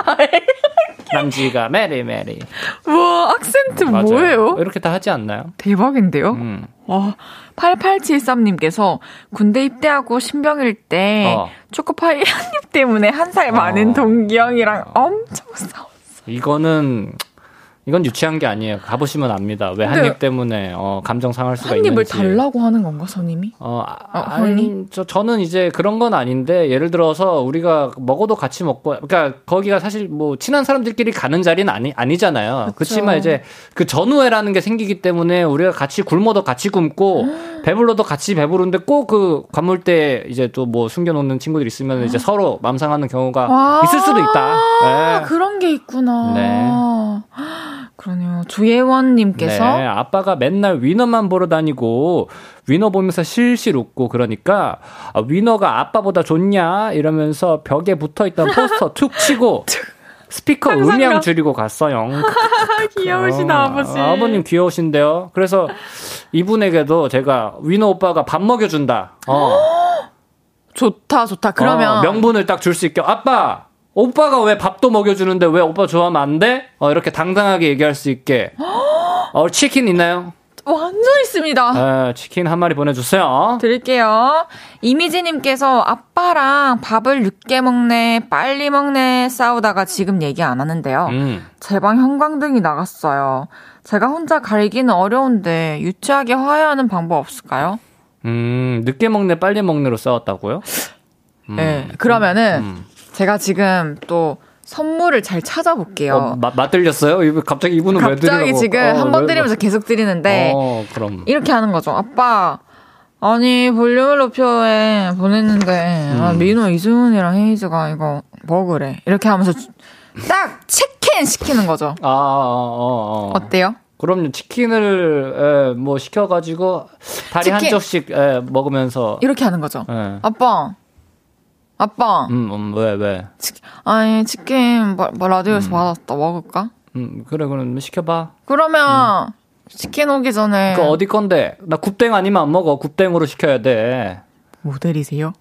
남지가 메리메리. 우와, 악센트 맞아요. 뭐예요? 이렇게 다 하지 않나요? 대박인데요? 음. 와, 팔팔칠삼님께서 군대 입대하고 신병일 때 어. 초코파이 한 입 때문에 한 살 많은 어. 동기 형이랑 엄청 싸웠어. 이거는... 이건 유치한 게 아니에요. 가보시면 압니다. 왜 한 입 때문에 어, 감정 상할 수가 있는지. 한 입을 달라고 하는 건가, 선임이? 어, 아, 아, 아니, 저, 저는 이제 그런 건 아닌데, 예를 들어서 우리가 먹어도 같이 먹고, 그러니까 거기가 사실 뭐 친한 사람들끼리 가는 자리는 아니, 아니잖아요. 그렇지만 이제 그 전우회라는 게 생기기 때문에 우리가 같이 굶어도 같이 굶고, 배불러도 같이 배부른데 꼭 그 관물대에 이제 또 뭐 숨겨놓는 친구들 있으면 이제 서로 맘 상하는 경우가 있을 수도 있다. 네. 그런 게 있구나. 네. 그러네요. 조예원님께서 네, 아빠가 맨날 위너만 보러 다니고 위너 보면서 실실 웃고 그러니까 아, 위너가 아빠보다 좋냐 이러면서 벽에 붙어있던 포스터 툭 치고 스피커 음량 줄이고 갔어요. 귀여우시다. 어, 아버지. 아, 아버님 귀여우신데요. 그래서 이분에게도 제가 위너 오빠가 밥 먹여준다. 어. 좋다 좋다. 그러면 어, 명분을 딱 줄 수 있게 아빠. 오빠가 왜 밥도 먹여주는데 왜 오빠 좋아하면 안 돼? 어, 이렇게 당당하게 얘기할 수 있게. 어, 치킨 있나요? 완전 있습니다. 에, 치킨 한 마리 보내주세요. 드릴게요. 이미지님께서 아빠랑 밥을 늦게 먹네 빨리 먹네 싸우다가 지금 얘기 안 하는데요. 음. 제 방 형광등이 나갔어요. 제가 혼자 갈기는 어려운데 유치하게 화해하는 방법 없을까요? 음, 늦게 먹네 빨리 먹네로 싸웠다고요? 음. 네, 그러면은 음. 제가 지금 또 선물을 잘 찾아볼게요. 어, 마, 맞들렸어요? 갑자기 이분은 왜 드리려고. 갑자기 지금 어, 한번 드리면서 계속 드리는데 어, 그럼. 이렇게 하는 거죠. 아빠 아니 볼륨을 높여에 보냈는데 음. 아, 민호, 이승훈이랑 헤이즈가 이거 먹으래. 이렇게 하면서 딱 치킨 시키는 거죠. 아, 어, 어. 어때요? 그럼요. 치킨을 에, 뭐 시켜가지고 다리 치킨. 한 접씩 에, 먹으면서 이렇게 하는 거죠. 에. 아빠 아빠. 음, 음, 왜, 왜? 치, 아니, 치킨, 뭐, 뭐 라디오에서 음. 받았다. 먹을까? 음, 그래, 그럼 시켜봐. 그러면, 음. 치킨 오기 전에. 그, 어디 건데? 나 굽땡 아니면 안 먹어. 굽땡으로 시켜야 돼. 모델이세요?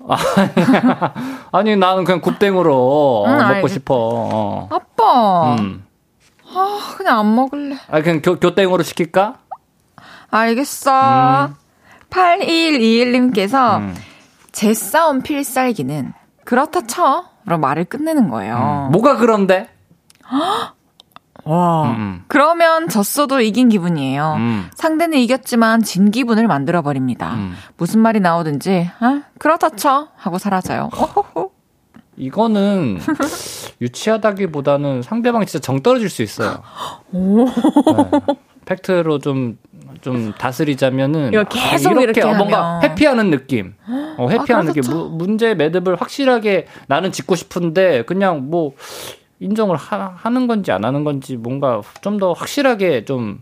아니, 나는 그냥 굽땡으로 응, 먹고 알겠... 싶어. 어. 아빠. 음. 아, 그냥 안 먹을래. 아, 그냥 교, 교땡으로 시킬까? 알겠어. 음. 팔일이일님께서, 음. 제 싸움 필살기는, 그렇다 쳐. 그럼 말을 끝내는 거예요. 음. 뭐가 그런데? 와. 음. 그러면 졌어도 이긴 기분이에요. 음. 상대는 이겼지만 진 기분을 만들어버립니다. 음. 무슨 말이 나오든지 아, 그렇다 쳐 하고 사라져요. 이거는 유치하다기보다는 상대방이 진짜 정 떨어질 수 있어요. 오. 네. 팩트로 좀 좀 다스리자면은 이거 계속 아, 이렇게, 이렇게 하면. 뭔가 회피하는 느낌. 어, 회피하는 아, 느낌. 무, 문제 매듭을 확실하게 나는 짓고 싶은데 그냥 뭐 인정을 하, 하는 건지 안 하는 건지 뭔가 좀 더 확실하게 좀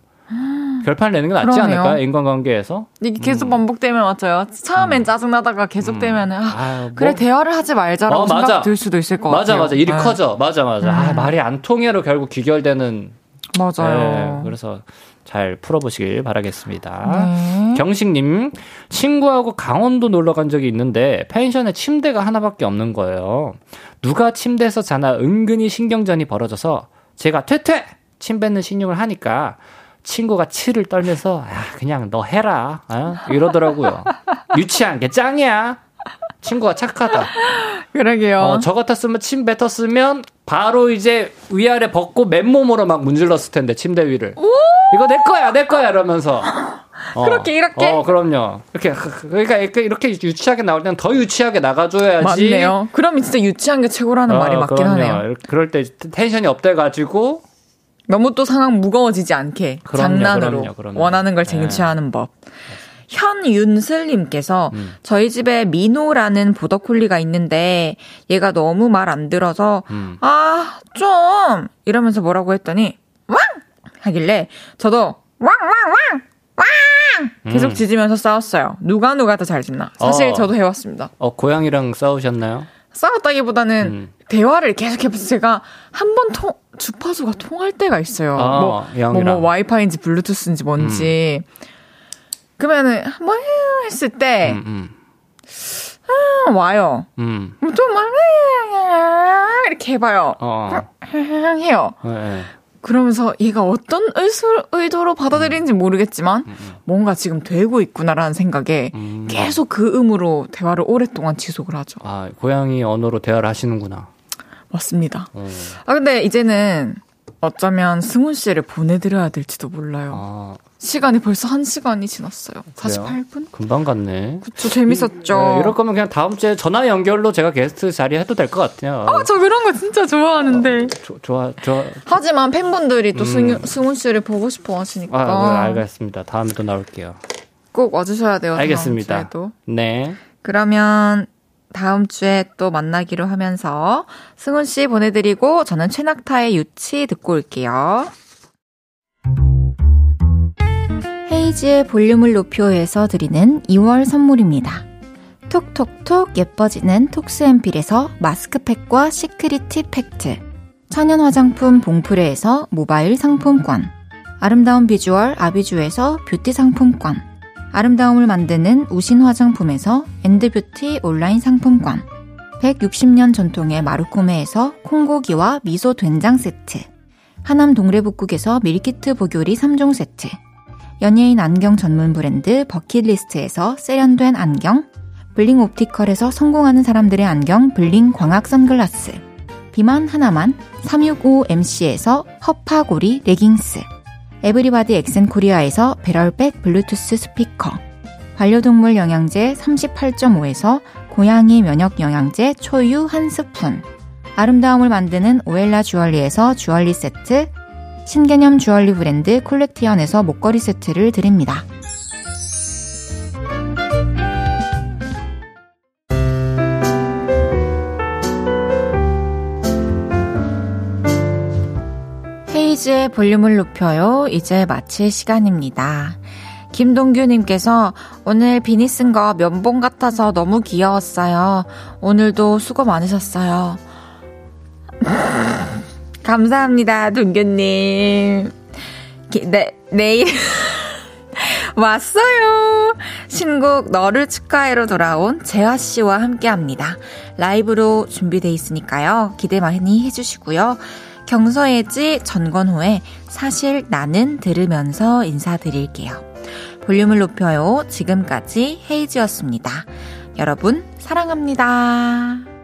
결판 내는 게 낫지 그러네요. 않을까요? 인간관계에서. 이게 계속 음. 반복되면 맞아요. 처음엔 음. 짜증나다가 계속되면 음. 아, 아유, 그래 뭐. 대화를 하지 말자라고 어, 생각이 들 수도 있을 것 맞아, 같아요. 맞아. 일이 네. 커져. 맞아. 맞아. 음. 아, 말이 안 통해로 결국 귀결되는. 맞아요. 네, 그래서 잘 풀어보시길 바라겠습니다. 네. 경식님, 친구하고 강원도 놀러 간 적이 있는데 펜션에 침대가 하나밖에 없는 거예요. 누가 침대에서 자나 은근히 신경전이 벌어져서 제가 퇴퇴! 침 뱉는 신용을 하니까 친구가 치를 떨면서 아, 그냥 너 해라 어? 이러더라고요. 유치한 게 짱이야. 친구가 착하다. 그러게요. 어, 저 같았으면 침 뱉었으면 바로 이제 위아래 벗고 맨몸으로 막 문질렀을 텐데 침대 위를. 이거 내 거야 내 거야 이러면서. 어, 그렇게 이렇게. 어 그럼요. 이렇게 그러니까 이렇게 유치하게 나올 때는 더 유치하게 나가줘야지. 맞네요. 그럼 진짜 유치한 게 최고라는 어, 말이 맞긴 그럼요. 하네요. 그럴 때 텐션이 업돼가지고. 너무 또 상황 무거워지지 않게 그럼요, 장난으로 그럼요, 그럼요. 원하는 걸 쟁취하는 네. 법. 현윤슬님께서 음. 저희 집에 민호라는 보더콜리가 있는데 얘가 너무 말 안 들어서 음. 아, 좀 이러면서 뭐라고 했더니 왕! 하길래 저도 왕! 왕! 왕! 왕! 계속 음. 짖으면서 싸웠어요. 누가 누가 더 잘 짖나. 사실 어. 저도 해왔습니다. 어, 고양이랑 싸우셨나요? 싸웠다기보다는 음. 대화를 계속해서 제가 한 번 통, 주파수가 통할 때가 있어요. 아, 뭐, 뭐, 뭐 와이파이인지 블루투스인지 뭔지 음. 그러면은 한번 했을 때 음, 음. 아, 와요. 음. 좀 막 이렇게 해봐요. 어. 해요. 네. 그러면서 얘가 어떤 의도로 받아들이는지 모르겠지만 음. 뭔가 지금 되고 있구나라는 생각에 음. 계속 그 음으로 대화를 오랫동안 지속을 하죠. 아, 고양이 언어로 대화를 하시는구나. 맞습니다. 음. 아 근데 이제는 어쩌면 승훈 씨를 보내드려야 될지도 몰라요. 아. 시간이 벌써 한 시간이 지났어요. 사십팔 분? 금방 갔네. 그쵸, 재밌었죠. 네, 이럴 거면 그냥 다음 주에 전화 연결로 제가 게스트 자리 해도 될 것 같아요. 아, 저 그런 거 진짜 좋아하는데. 어, 조, 좋아, 좋아. 하지만 팬분들이 또 음. 승훈 씨를 보고 싶어 하시니까. 아, 네, 알겠습니다. 다음에 또 나올게요. 꼭 와주셔야 돼요. 알겠습니다. 다음 주에도. 네. 그러면 다음 주에 또 만나기로 하면서 승훈 씨 보내드리고 저는 최낙타의 유치 듣고 올게요. 헤이지의 볼륨을 높여서 드리는 이월 선물입니다. 톡톡톡 예뻐지는 톡스앰필에서 마스크팩과 시크릿티 팩트, 천연 화장품 봉프레에서 모바일 상품권, 아름다운 비주얼 아비주에서 뷰티 상품권, 아름다움을 만드는 우신 화장품에서 엔드뷰티 온라인 상품권, 백육십 년 전통의 마루코메에서 콩고기와 미소 된장 세트, 하남 동래북국에서 밀키트 보교리 삼 종 세트, 연예인 안경 전문 브랜드 버킷리스트에서 세련된 안경, 블링 옵티컬에서 성공하는 사람들의 안경 블링 광학 선글라스, 비만 하나만 삼육오 엠씨에서 허파고리 레깅스, 에브리바디 엑센코리아에서 배럴백 블루투스 스피커, 반려동물 영양제 삼십팔 점 오에서 고양이 면역 영양제 초유 한 스푼, 아름다움을 만드는 오엘라 주얼리에서 주얼리 세트, 신개념 주얼리 브랜드 콜렉티언에서 목걸이 세트를 드립니다. 헤이즈의 볼륨을 높여요. 이제 마칠 시간입니다. 김동규님께서 오늘 비니 쓴 거 면봉 같아서 너무 귀여웠어요. 오늘도 수고 많으셨어요. 감사합니다, 동규님. 기, 네, 내일 왔어요. 신곡 너를 축하해로 돌아온 재화씨와 함께합니다. 라이브로 준비되어 있으니까요. 기대 많이 해주시고요. 경서예지 전건호의 사실 나는 들으면서 인사드릴게요. 볼륨을 높여요. 지금까지 헤이지였습니다. 여러분 사랑합니다.